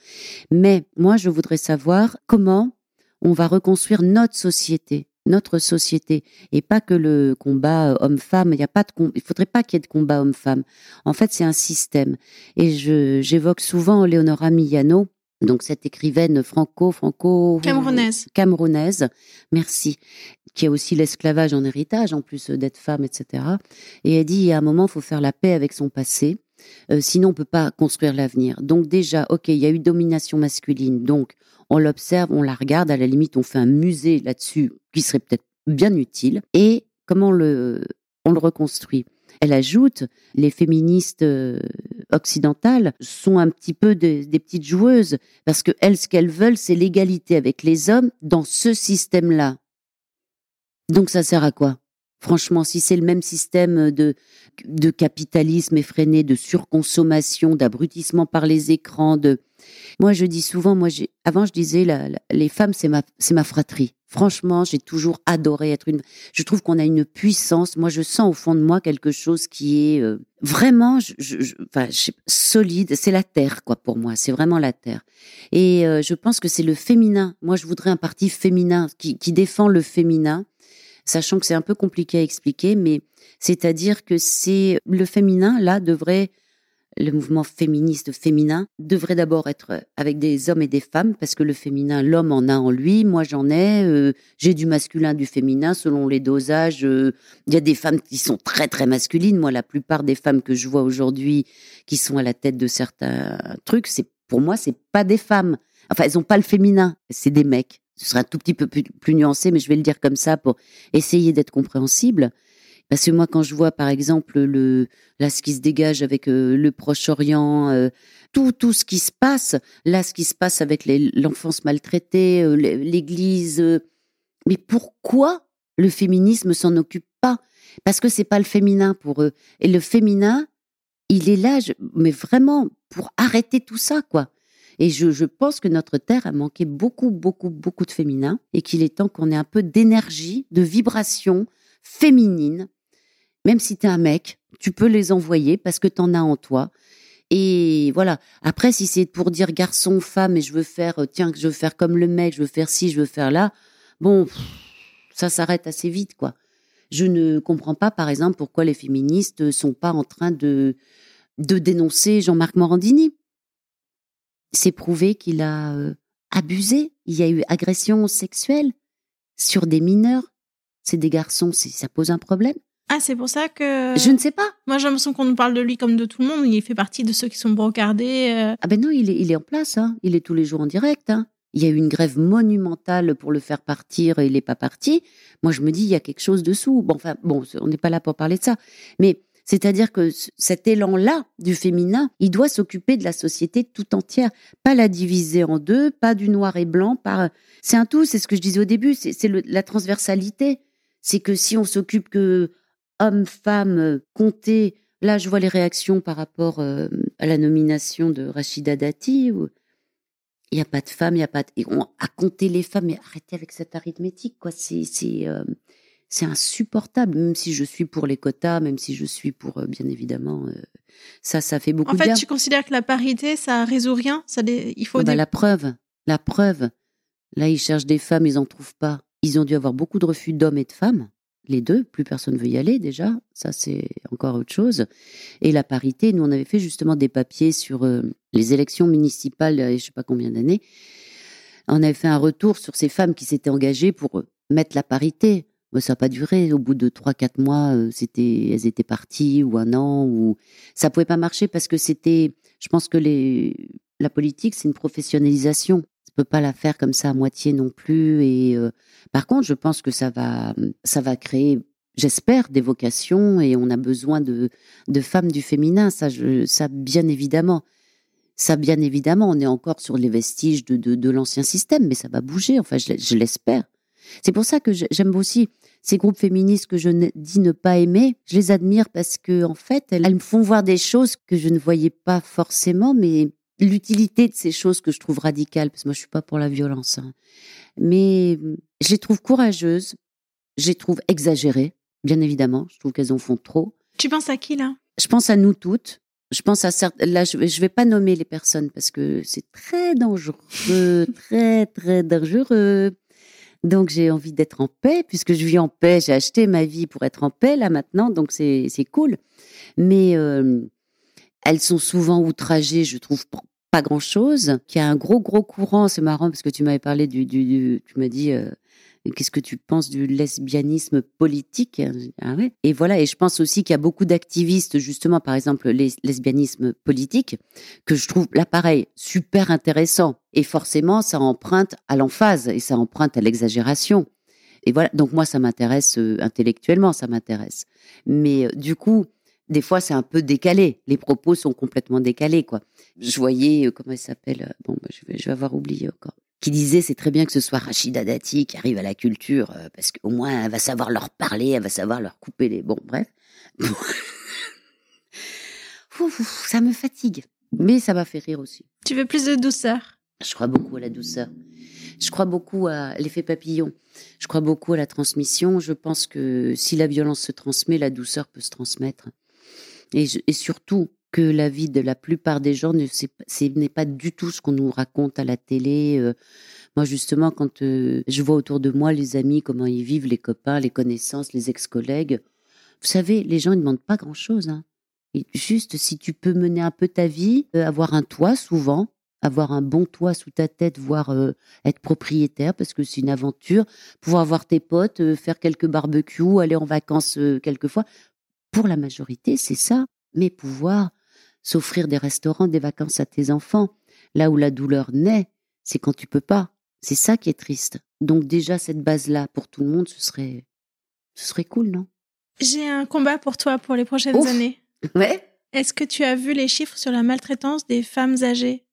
Mais moi, je voudrais savoir comment on va reconstruire notre société. Notre société. Et pas que le combat homme-femme. Il n'y a pas de com- il faudrait pas qu'il y ait de combat homme-femme. En fait, c'est un système. Et je, j'évoque souvent Léonora Migliano. Donc, cette écrivaine franco, franco... Camerounaise. Camerounaise, merci. Qui a aussi l'esclavage en héritage, en plus d'être femme, et cetera. Et elle dit, à un moment, il faut faire la paix avec son passé. Euh, sinon, on ne peut pas construire l'avenir. Donc, déjà, OK, il y a eu domination masculine. Donc, on l'observe, on la regarde. À la limite, on fait un musée là-dessus qui serait peut-être bien utile. Et comment le, on le reconstruit ? Elle ajoute, les féministes occidentales sont un petit peu de, des petites joueuses, parce que elles, ce qu'elles veulent, c'est l'égalité avec les hommes dans ce système-là. Donc ça sert à quoi ? Franchement, si c'est le même système de, de capitalisme effréné, de surconsommation, d'abrutissement par les écrans, de... Moi, je dis souvent, moi, j'ai... avant, je disais, la, la, les femmes, c'est ma, c'est ma fratrie. Franchement, j'ai toujours adoré être une... Je trouve qu'on a une puissance. Moi, je sens au fond de moi quelque chose qui est euh, vraiment je, je, enfin, je, solide. C'est la terre, quoi, pour moi. C'est vraiment la terre. Et euh, je pense que c'est le féminin. Moi, je voudrais un parti féminin qui, qui défend le féminin, sachant que c'est un peu compliqué à expliquer, mais c'est-à-dire que c'est le féminin, là, devrait... Le mouvement féministe féminin devrait d'abord être avec des hommes et des femmes, parce que le féminin, l'homme en a en lui, moi j'en ai, euh, j'ai du masculin, du féminin, selon les dosages. Euh, il y a des femmes qui sont très très masculines. Moi, la plupart des femmes que je vois aujourd'hui qui sont à la tête de certains trucs, c'est, pour moi, c'est pas des femmes. Enfin, elles n'ont pas le féminin, c'est des mecs. Ce sera un tout petit peu plus, plus nuancé, mais je vais le dire comme ça pour essayer d'être compréhensible. Parce que moi, quand je vois, par exemple, le, là, ce qui se dégage avec euh, le Proche-Orient, euh, tout, tout ce qui se passe, là, ce qui se passe avec les, l'enfance maltraitée, euh, l'Église, euh, mais pourquoi le féminisme s'en occupe pas ? Parce que c'est pas le féminin pour eux. Et le féminin, il est là, je, mais vraiment, pour arrêter tout ça, quoi. Et je, je pense que notre terre a manqué beaucoup, beaucoup, beaucoup de féminin, et qu'il est temps qu'on ait un peu d'énergie, de vibration féminine. Même si t'es un mec, tu peux les envoyer parce que t'en as en toi. Et voilà. Après, si c'est pour dire garçon, femme, et je veux faire, tiens, je veux faire comme le mec, je veux faire ci, je veux faire là, bon, ça s'arrête assez vite, quoi. Je ne comprends pas, par exemple, pourquoi les féministes sont pas en train de, de dénoncer Jean-Marc Morandini. C'est prouvé qu'il a abusé. Il y a eu agression sexuelle sur des mineurs. C'est des garçons, c'est, ça pose un problème. Ah, c'est pour ça que... Je ne sais pas. Moi, j'ai l'impression qu'on parle de lui comme de tout le monde. Il fait partie de ceux qui sont brocardés. Euh... Ah ben non, il est, il est en place. Hein. Il est tous les jours en direct. Hein. Il y a eu une grève monumentale pour le faire partir et il n'est pas parti. Moi, je me dis, il y a quelque chose dessous. Bon, enfin, bon, on n'est pas là pour parler de ça. Mais c'est-à-dire que c- cet élan-là du féminin, il doit s'occuper de la société tout entière. Pas la diviser en deux, pas du noir et blanc. Pas... C'est un tout, c'est ce que je disais au début. C'est, c'est le, la transversalité. C'est que si on s'occupe que... hommes, femmes, comptés. Là, je vois les réactions par rapport euh, à la nomination de Rachida Dati. Il n'y a pas de femmes, il n'y a pas de... Et on a compté les femmes, mais arrêtez avec cette arithmétique, quoi. C'est, c'est, euh, c'est insupportable, même si je suis pour les quotas, même si je suis pour, euh, bien évidemment... Euh, ça, ça fait beaucoup de bien. En fait, bien. Tu considères que la parité, ça ne résout rien ça dé... Il faut ah bah, des... La preuve, la preuve. Là, ils cherchent des femmes, ils n'en trouvent pas. Ils ont dû avoir beaucoup de refus d'hommes et de femmes. Les deux, plus personne veut y aller déjà, ça c'est encore autre chose. Et la parité, nous on avait fait justement des papiers sur euh, les élections municipales, je ne sais pas combien d'années, on avait fait un retour sur ces femmes qui s'étaient engagées pour mettre la parité. Mais ça n'a pas duré, au bout de trois quatre mois, euh, c'était, elles étaient parties, ou un an, ou... ça ne pouvait pas marcher parce que c'était, je pense que les... la politique c'est une professionnalisation. On ne peut pas la faire comme ça à moitié non plus. Et euh, par contre, je pense que ça va, ça va créer, j'espère, des vocations et on a besoin de, de femmes du féminin. Ça, je, ça, bien évidemment. Ça, bien évidemment, on est encore sur les vestiges de, de, de l'ancien système, mais ça va bouger. Enfin, je, je l'espère. C'est pour ça que j'aime aussi ces groupes féministes que je dis ne pas aimer. Je les admire parce que, en fait, elles, elles me font voir des choses que je ne voyais pas forcément, mais... l'utilité de ces choses que je trouve radicales, parce que moi, je suis pas pour la violence, hein. Mais je les trouve courageuses, je les trouve exagérées, bien évidemment, je trouve qu'elles en font trop. Tu penses à qui, là ? Je pense à nous toutes. Je pense à certaines... Là, je vais pas nommer les personnes, parce que c'est très dangereux, très, très dangereux. Donc, j'ai envie d'être en paix, puisque je vis en paix, j'ai acheté ma vie pour être en paix, là, maintenant, donc c'est, c'est cool. Mais... Euh... Elles sont souvent outragées, je trouve, pas grand-chose. Qu'il y a un gros, gros courant, c'est marrant parce que tu m'avais parlé du... du, du tu m'as dit, euh, qu'est-ce que tu penses du lesbianisme politique ? Ah ouais. Et voilà, et je pense aussi qu'il y a beaucoup d'activistes, justement, par exemple, les lesbianisme politique, que je trouve, là, pareil, super intéressant. Et forcément, ça emprunte à l'emphase et ça emprunte à l'exagération. Et voilà, donc moi, ça m'intéresse euh, intellectuellement, ça m'intéresse. Mais euh, du coup... Des fois, c'est un peu décalé. Les propos sont complètement décalés, quoi. Je voyais, euh, comment elle s'appelle ? Bon, bah, je, vais, je vais avoir oublié encore. Qui disait, c'est très bien que ce soit Rachida Dati qui arrive à la culture, euh, parce qu'au moins, elle va savoir leur parler, elle va savoir leur couper les... Bon, bref. Ouh, ça me fatigue. Mais ça m'a fait rire aussi. Tu veux plus de douceur ? Je crois beaucoup à la douceur. Je crois beaucoup à l'effet papillon. Je crois beaucoup à la transmission. Je pense que si la violence se transmet, la douceur peut se transmettre. Et, je, et surtout que la vie de la plupart des gens ne, c'est, c'est, n'est pas du tout ce qu'on nous raconte à la télé. Euh, moi, justement, quand euh, je vois autour de moi les amis, comment ils vivent, les copains, les connaissances, les ex-collègues, vous savez, les gens ne demandent pas grand-chose. Hein. Et juste, si tu peux mener un peu ta vie, euh, avoir un toit souvent, avoir un bon toit sous ta tête, voire euh, être propriétaire, parce que c'est une aventure, pouvoir voir tes potes, euh, faire quelques barbecues, aller en vacances euh, quelquefois. Pour la majorité, c'est ça. Mais pouvoir s'offrir des restaurants, des vacances à tes enfants, là où la douleur naît, c'est quand tu peux pas. C'est ça qui est triste. Donc déjà, cette base-là, pour tout le monde, ce serait, ce serait cool, non ? J'ai un combat pour toi pour les prochaines Ouf. années. Ouais. Est-ce que tu as vu les chiffres sur la maltraitance des femmes âgées ?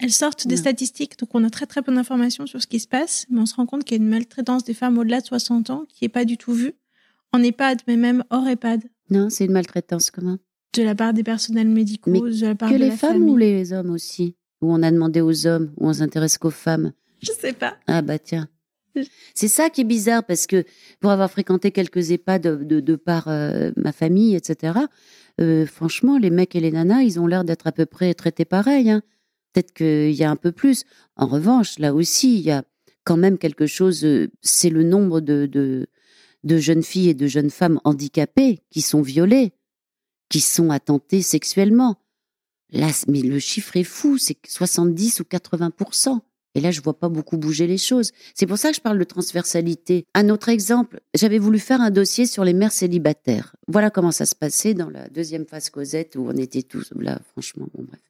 Elles sortent des statistiques, donc on a très très peu d'informations sur ce qui se passe, mais on se rend compte qu'il y a une maltraitance des femmes au-delà de soixante ans qui n'est pas du tout vue, en EHPAD, mais même hors EHPAD. Non, c'est une maltraitance comment ? De la part des personnels médicaux, mais de la part de la famille. Que les femmes ou les hommes aussi ? Où on a demandé aux hommes, où on s'intéresse qu'aux femmes ? Je sais pas. Ah bah tiens. C'est ça qui est bizarre, parce que pour avoir fréquenté quelques EHPAD de, de, de par euh, ma famille, et cetera, euh, franchement, les mecs et les nanas, ils ont l'air d'être à peu près traités pareil, hein. Peut-être qu'il y a un peu plus. En revanche, là aussi, il y a quand même quelque chose, c'est le nombre de, de, de jeunes filles et de jeunes femmes handicapées qui sont violées, qui sont attentées sexuellement. Là, mais le chiffre est fou, c'est soixante-dix ou quatre-vingts pour cent. Et là, je ne vois pas beaucoup bouger les choses. C'est pour ça que je parle de transversalité. Un autre exemple, j'avais voulu faire un dossier sur les mères célibataires. Voilà comment ça se passait dans la deuxième phase Causette, où on était tous là, franchement, bon bref.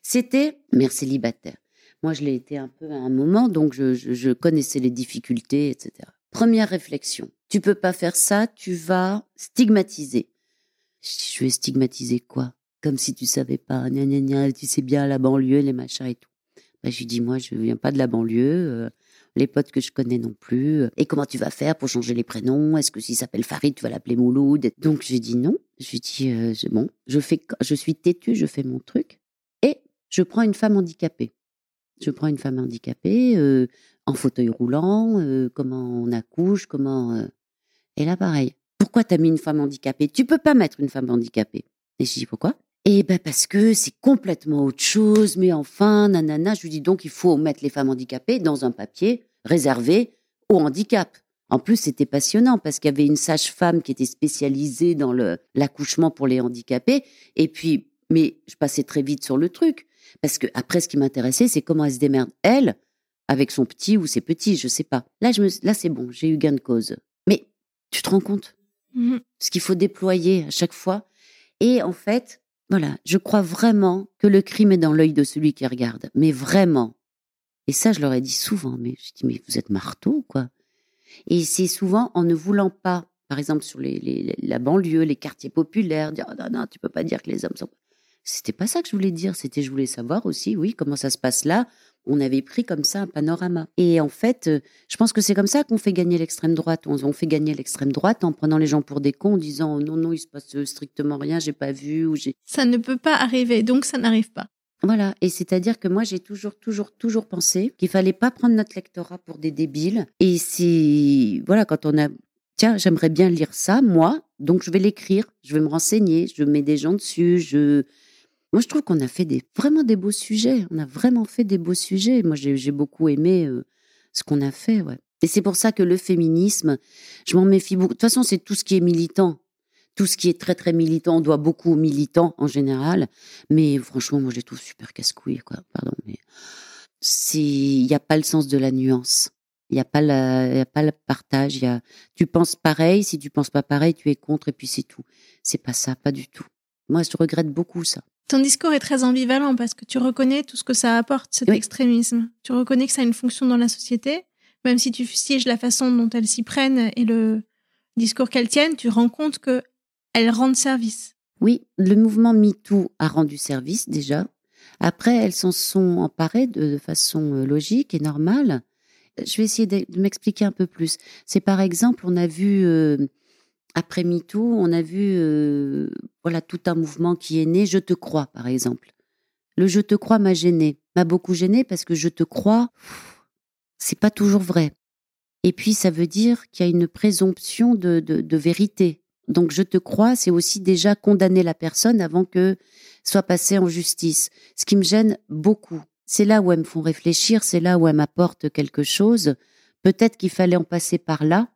C'était mère célibataire. Moi, je l'ai été un peu à un moment, donc je, je, je connaissais les difficultés, et cetera. Première réflexion, tu peux pas faire ça, tu vas stigmatiser. Je vais stigmatiser quoi ? Comme si tu savais pas, gna, gna, gna, tu sais bien la banlieue, les machins et tout. Ben, je lui dis, moi, je viens pas de la banlieue, euh, les potes que je connais non plus. Euh, et comment tu vas faire pour changer les prénoms ? Est-ce que s'il s'appelle Farid, tu vas l'appeler Mouloud ? Donc, je lui dis non. Je lui dis, euh, bon, je, fais, je suis têtue, je fais mon truc. Je prends une femme handicapée. Je prends une femme handicapée euh, en fauteuil roulant, euh, comment on accouche, comment... Euh... Et là, pareil. Pourquoi t'as mis une femme handicapée ? Tu peux pas mettre une femme handicapée. Et je dis, pourquoi ? Eh ben parce que c'est complètement autre chose, mais enfin, nanana. Je lui dis donc, il faut mettre les femmes handicapées dans un papier réservé au handicap. En plus, c'était passionnant parce qu'il y avait une sage-femme qui était spécialisée dans le, l'accouchement pour les handicapés. Et puis, mais je passais très vite sur le truc. Parce que après, ce qui m'intéressait, c'est comment elle se démerde, elle, avec son petit ou ses petits, je sais pas. Là, je me... Là c'est bon, j'ai eu gain de cause. Mais tu te rends compte ? Mmh. Ce qu'il faut déployer à chaque fois. Et en fait, voilà, je crois vraiment que le crime est dans l'œil de celui qui regarde. Mais vraiment. Et ça, je leur ai dit souvent. Mais je dis, mais vous êtes marteau, quoi. Et c'est souvent en ne voulant pas, par exemple, sur les, les, la banlieue, les quartiers populaires, dire, oh, non, non, tu peux pas dire que les hommes sont... C'était pas ça que je voulais dire, c'était je voulais savoir aussi, oui, comment ça se passe là. On avait pris comme ça un panorama. Et en fait, je pense que c'est comme ça qu'on fait gagner l'extrême droite. On, on fait gagner l'extrême droite en prenant les gens pour des cons, en disant oh, non, non, il se passe strictement rien, j'ai pas vu. Ou j'ai... Ça ne peut pas arriver, donc ça n'arrive pas. Voilà, et c'est-à-dire que moi, j'ai toujours, toujours, toujours pensé qu'il fallait pas prendre notre lectorat pour des débiles. Et c'est, voilà, quand on a... Tiens, j'aimerais bien lire ça, moi, donc je vais l'écrire, je vais me renseigner, je mets des gens dessus, je... Moi, je trouve qu'on a fait des, vraiment des beaux sujets. On a vraiment fait des beaux sujets. Moi, j'ai, j'ai beaucoup aimé euh, ce qu'on a fait. Ouais. Et c'est pour ça que le féminisme, je m'en méfie beaucoup. De toute façon, c'est tout ce qui est militant. Tout ce qui est très, très militant. On doit beaucoup aux militants, en général. Mais franchement, moi, je les trouve super casse-couilles, quoi. Pardon, mais il n'y a pas le sens de la nuance. Il n'y a, a pas le partage. Y a, tu penses pareil. Si tu ne penses pas pareil, tu es contre. Et puis, c'est tout. C'est pas ça, pas du tout. Moi, je regrette beaucoup ça. Ton discours est très ambivalent parce que tu reconnais tout ce que ça apporte, cet oui. extrémisme. Tu reconnais que ça a une fonction dans la société, même si tu fustiges la façon dont elles s'y prennent et le discours qu'elles tiennent, tu rends compte qu'elles rendent service. Oui, le mouvement MeToo a rendu service déjà. Après, elles s'en sont emparées de façon logique et normale. Je vais essayer de m'expliquer un peu plus. C'est par exemple, on a vu... Euh, Après MeToo, on a vu euh, voilà, tout un mouvement qui est né, Je te crois, par exemple. Le « je te crois » m'a gênée, m'a beaucoup gênée parce que « je te crois », c'est pas toujours vrai. Et puis, ça veut dire qu'il y a une présomption de, de, de vérité. Donc, « je te crois », c'est aussi déjà condamner la personne avant que soit passée en justice. Ce qui me gêne beaucoup. C'est là où elles me font réfléchir, c'est là où elles m'apportent quelque chose. Peut-être qu'il fallait en passer par là,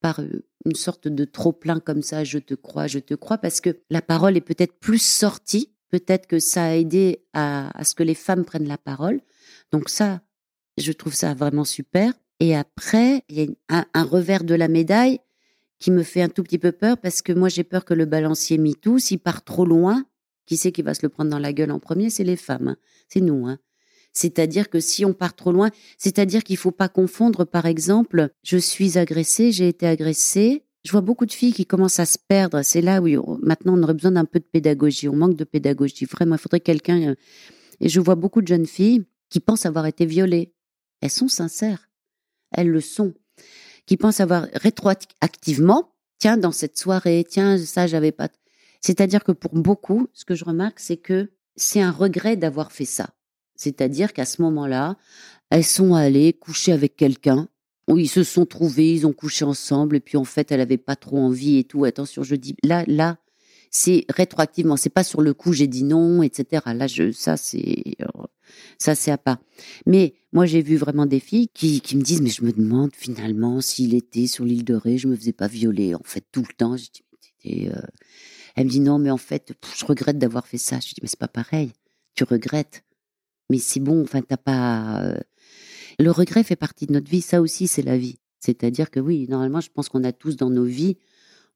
par une sorte de trop-plein comme ça, « je te crois, je te crois », parce que la parole est peut-être plus sortie. Peut-être que ça a aidé à, à ce que les femmes prennent la parole. Donc ça, je trouve ça vraiment super. Et après, il y a un, un revers de la médaille qui me fait un tout petit peu peur parce que moi, j'ai peur que le balancier MeToo, s'il part trop loin, qui c'est qui va se le prendre dans la gueule en premier? C'est les femmes, hein. C'est nous. Hein. C'est-à-dire que si on part trop loin, c'est-à-dire qu'il ne faut pas confondre, par exemple, je suis agressée, j'ai été agressée. Je vois beaucoup de filles qui commencent à se perdre. C'est là où on, maintenant on aurait besoin d'un peu de pédagogie. On manque de pédagogie. Vraiment, il faudrait quelqu'un. Et je vois beaucoup de jeunes filles qui pensent avoir été violées. Elles sont sincères. Elles le sont. Qui pensent avoir rétroactivement, tiens, dans cette soirée, tiens, ça, j'avais pas. C'est-à-dire que pour beaucoup, ce que je remarque, c'est que c'est un regret d'avoir fait ça. C'est-à-dire qu'à ce moment-là, elles sont allées coucher avec quelqu'un. Ils se sont trouvés, ils ont couché ensemble, et puis en fait, elle n'avait pas trop envie et tout. Attention, je dis, là, là, c'est rétroactivement, c'est pas sur le coup, j'ai dit non, et cetera. Là, je, ça, c'est, ça, c'est à part. Mais moi, j'ai vu vraiment des filles qui, qui me disent, mais je me demande finalement s'il était sur l'île de Ré, je me faisais pas violer, en fait, tout le temps. Je dis, euh... Elle me dit, non, mais en fait, je regrette d'avoir fait ça. Je dis, mais c'est pas pareil, tu regrettes. Mais c'est bon, enfin, t'as pas. Le regret fait partie de notre vie, ça aussi c'est la vie. C'est-à-dire que oui, normalement je pense qu'on a tous dans nos vies,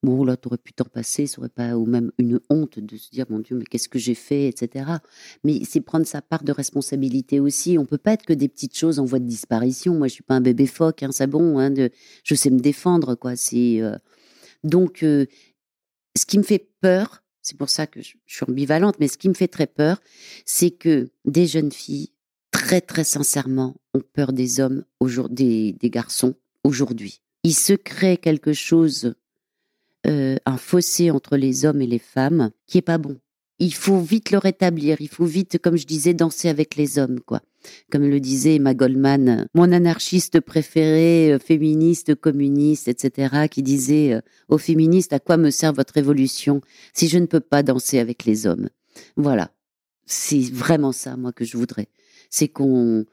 bon là t'aurais pu t'en passer, ça aurait pas, ou même une honte de se dire mon Dieu mais qu'est-ce que j'ai fait, et cetera. Mais c'est prendre sa part de responsabilité aussi, on peut pas être que des petites choses en voie de disparition, moi je suis pas un bébé phoque, hein, ça bon, hein, de, je sais me défendre quoi. C'est, euh... Donc euh, ce qui me fait peur, c'est pour ça que je, je suis ambivalente, mais ce qui me fait très peur, c'est que des jeunes filles, très très sincèrement, ont peur des hommes, des, des garçons, aujourd'hui. Il se crée quelque chose, euh, un fossé entre les hommes et les femmes, qui n'est pas bon. Il faut vite le rétablir, il faut vite, comme je disais, danser avec les hommes, quoi. Comme le disait Emma Goldman, mon anarchiste préférée, euh, féministe, communiste, et cetera, qui disait euh, aux féministes, à quoi me sert votre révolution si je ne peux pas danser avec les hommes? Voilà, c'est vraiment ça, moi, que je voudrais. C'est qu'on...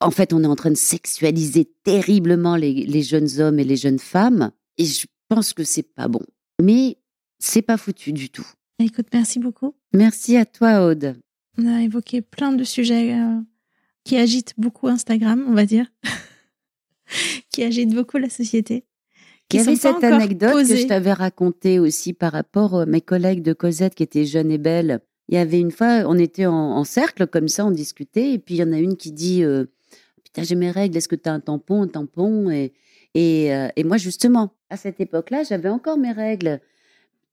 En fait, on est en train de sexualiser terriblement les, les jeunes hommes et les jeunes femmes. Et je pense que c'est pas bon. Mais c'est pas foutu du tout. Écoute, merci beaucoup. Merci à toi, Aude. On a évoqué plein de sujets euh, qui agitent beaucoup Instagram, on va dire. Qui agitent beaucoup la société. Il y avait cette anecdote posées. Que je t'avais racontée aussi par rapport à mes collègues de Causette qui étaient jeunes et belles. Il y avait une fois, on était en, en cercle, comme ça, on discutait, et puis il y en a une qui dit euh, « Putain, j'ai mes règles, est-ce que t'as un tampon, un tampon ?» Et, et, euh, et moi, justement, à cette époque-là, j'avais encore mes règles,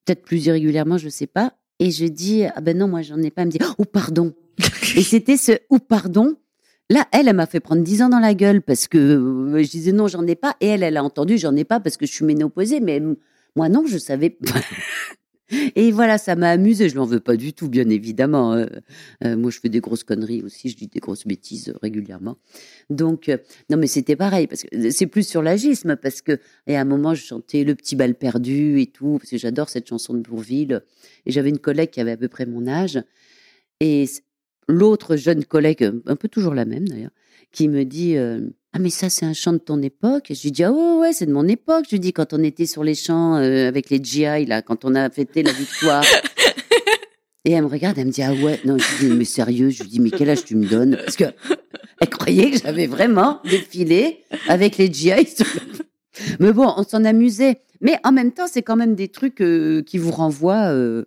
peut-être plus irrégulièrement, je ne sais pas, et je dis « Ah ben non, moi, j'en ai pas. » Elle me dit « Oh, pardon !» Et c'était ce « Oh, pardon !» Là, elle, elle m'a fait prendre dix ans dans la gueule, parce que euh, je disais « Non, j'en ai pas », et elle, elle a entendu « J'en ai pas » parce que je suis ménopausée, mais m- moi, non, je savais pas. Et voilà, ça m'a amusée, je ne l'en veux pas du tout, bien évidemment. Euh, euh, moi, je fais des grosses conneries aussi, je dis des grosses bêtises régulièrement. Donc, euh, non, mais c'était pareil, parce que c'est plus sur l'agisme, parce que, et à un moment, je chantais Le petit bal perdu et tout, parce que j'adore cette chanson de Bourvil. Et j'avais une collègue qui avait à peu près mon âge, et l'autre jeune collègue, un peu toujours la même d'ailleurs, qui me dit... Euh, « Ah, mais ça, c'est un chant de ton époque ?» Et je lui dis « Ah oh, ouais, c'est de mon époque !» Je lui dis « Quand on était sur les champs euh, avec les G I, là, quand on a fêté la victoire. » Et elle me regarde, elle me dit « Ah ouais ?» Non, je lui dis « Mais sérieux ?» Je lui dis « Mais quel âge tu me donnes ?» Parce que elle croyait que j'avais vraiment défilé avec les G I. Sur le... Mais bon, on s'en amusait. Mais en même temps, c'est quand même des trucs euh, qui vous renvoient... Euh...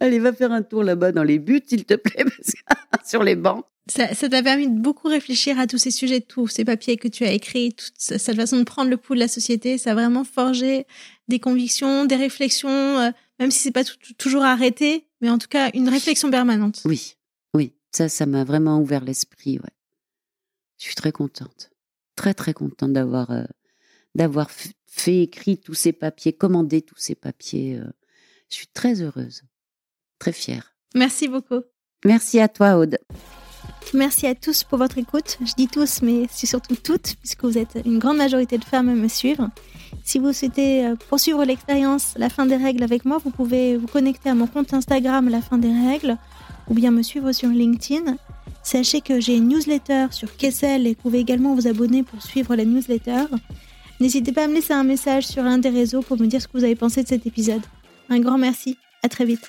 Allez, va faire un tour là-bas dans les buts, s'il te plaît, parce que sur les bancs. Ça, ça t'a permis de beaucoup réfléchir à tous ces sujets, tous ces papiers que tu as écrits, toute cette façon de prendre le pouls de la société. Ça a vraiment forgé des convictions, des réflexions, euh, même si c'est pas t- toujours arrêté, mais en tout cas une réflexion permanente. Oui, oui, ça, ça m'a vraiment ouvert l'esprit. Ouais, je suis très contente, très très contente d'avoir euh, d'avoir f- fait écrit tous ces papiers, commandé tous ces papiers. Euh, je suis très heureuse. Très fière. Merci beaucoup. Merci à toi, Aude. Merci à tous pour votre écoute. Je dis tous, mais c'est surtout toutes, puisque vous êtes une grande majorité de femmes à me suivre. Si vous souhaitez poursuivre l'expérience La fin des règles avec moi, vous pouvez vous connecter à mon compte Instagram La fin des règles ou bien me suivre sur LinkedIn. Sachez que j'ai une newsletter sur Kessel et vous pouvez également vous abonner pour suivre la newsletter. N'hésitez pas à me laisser un message sur un des réseaux pour me dire ce que vous avez pensé de cet épisode. Un grand merci, à très vite.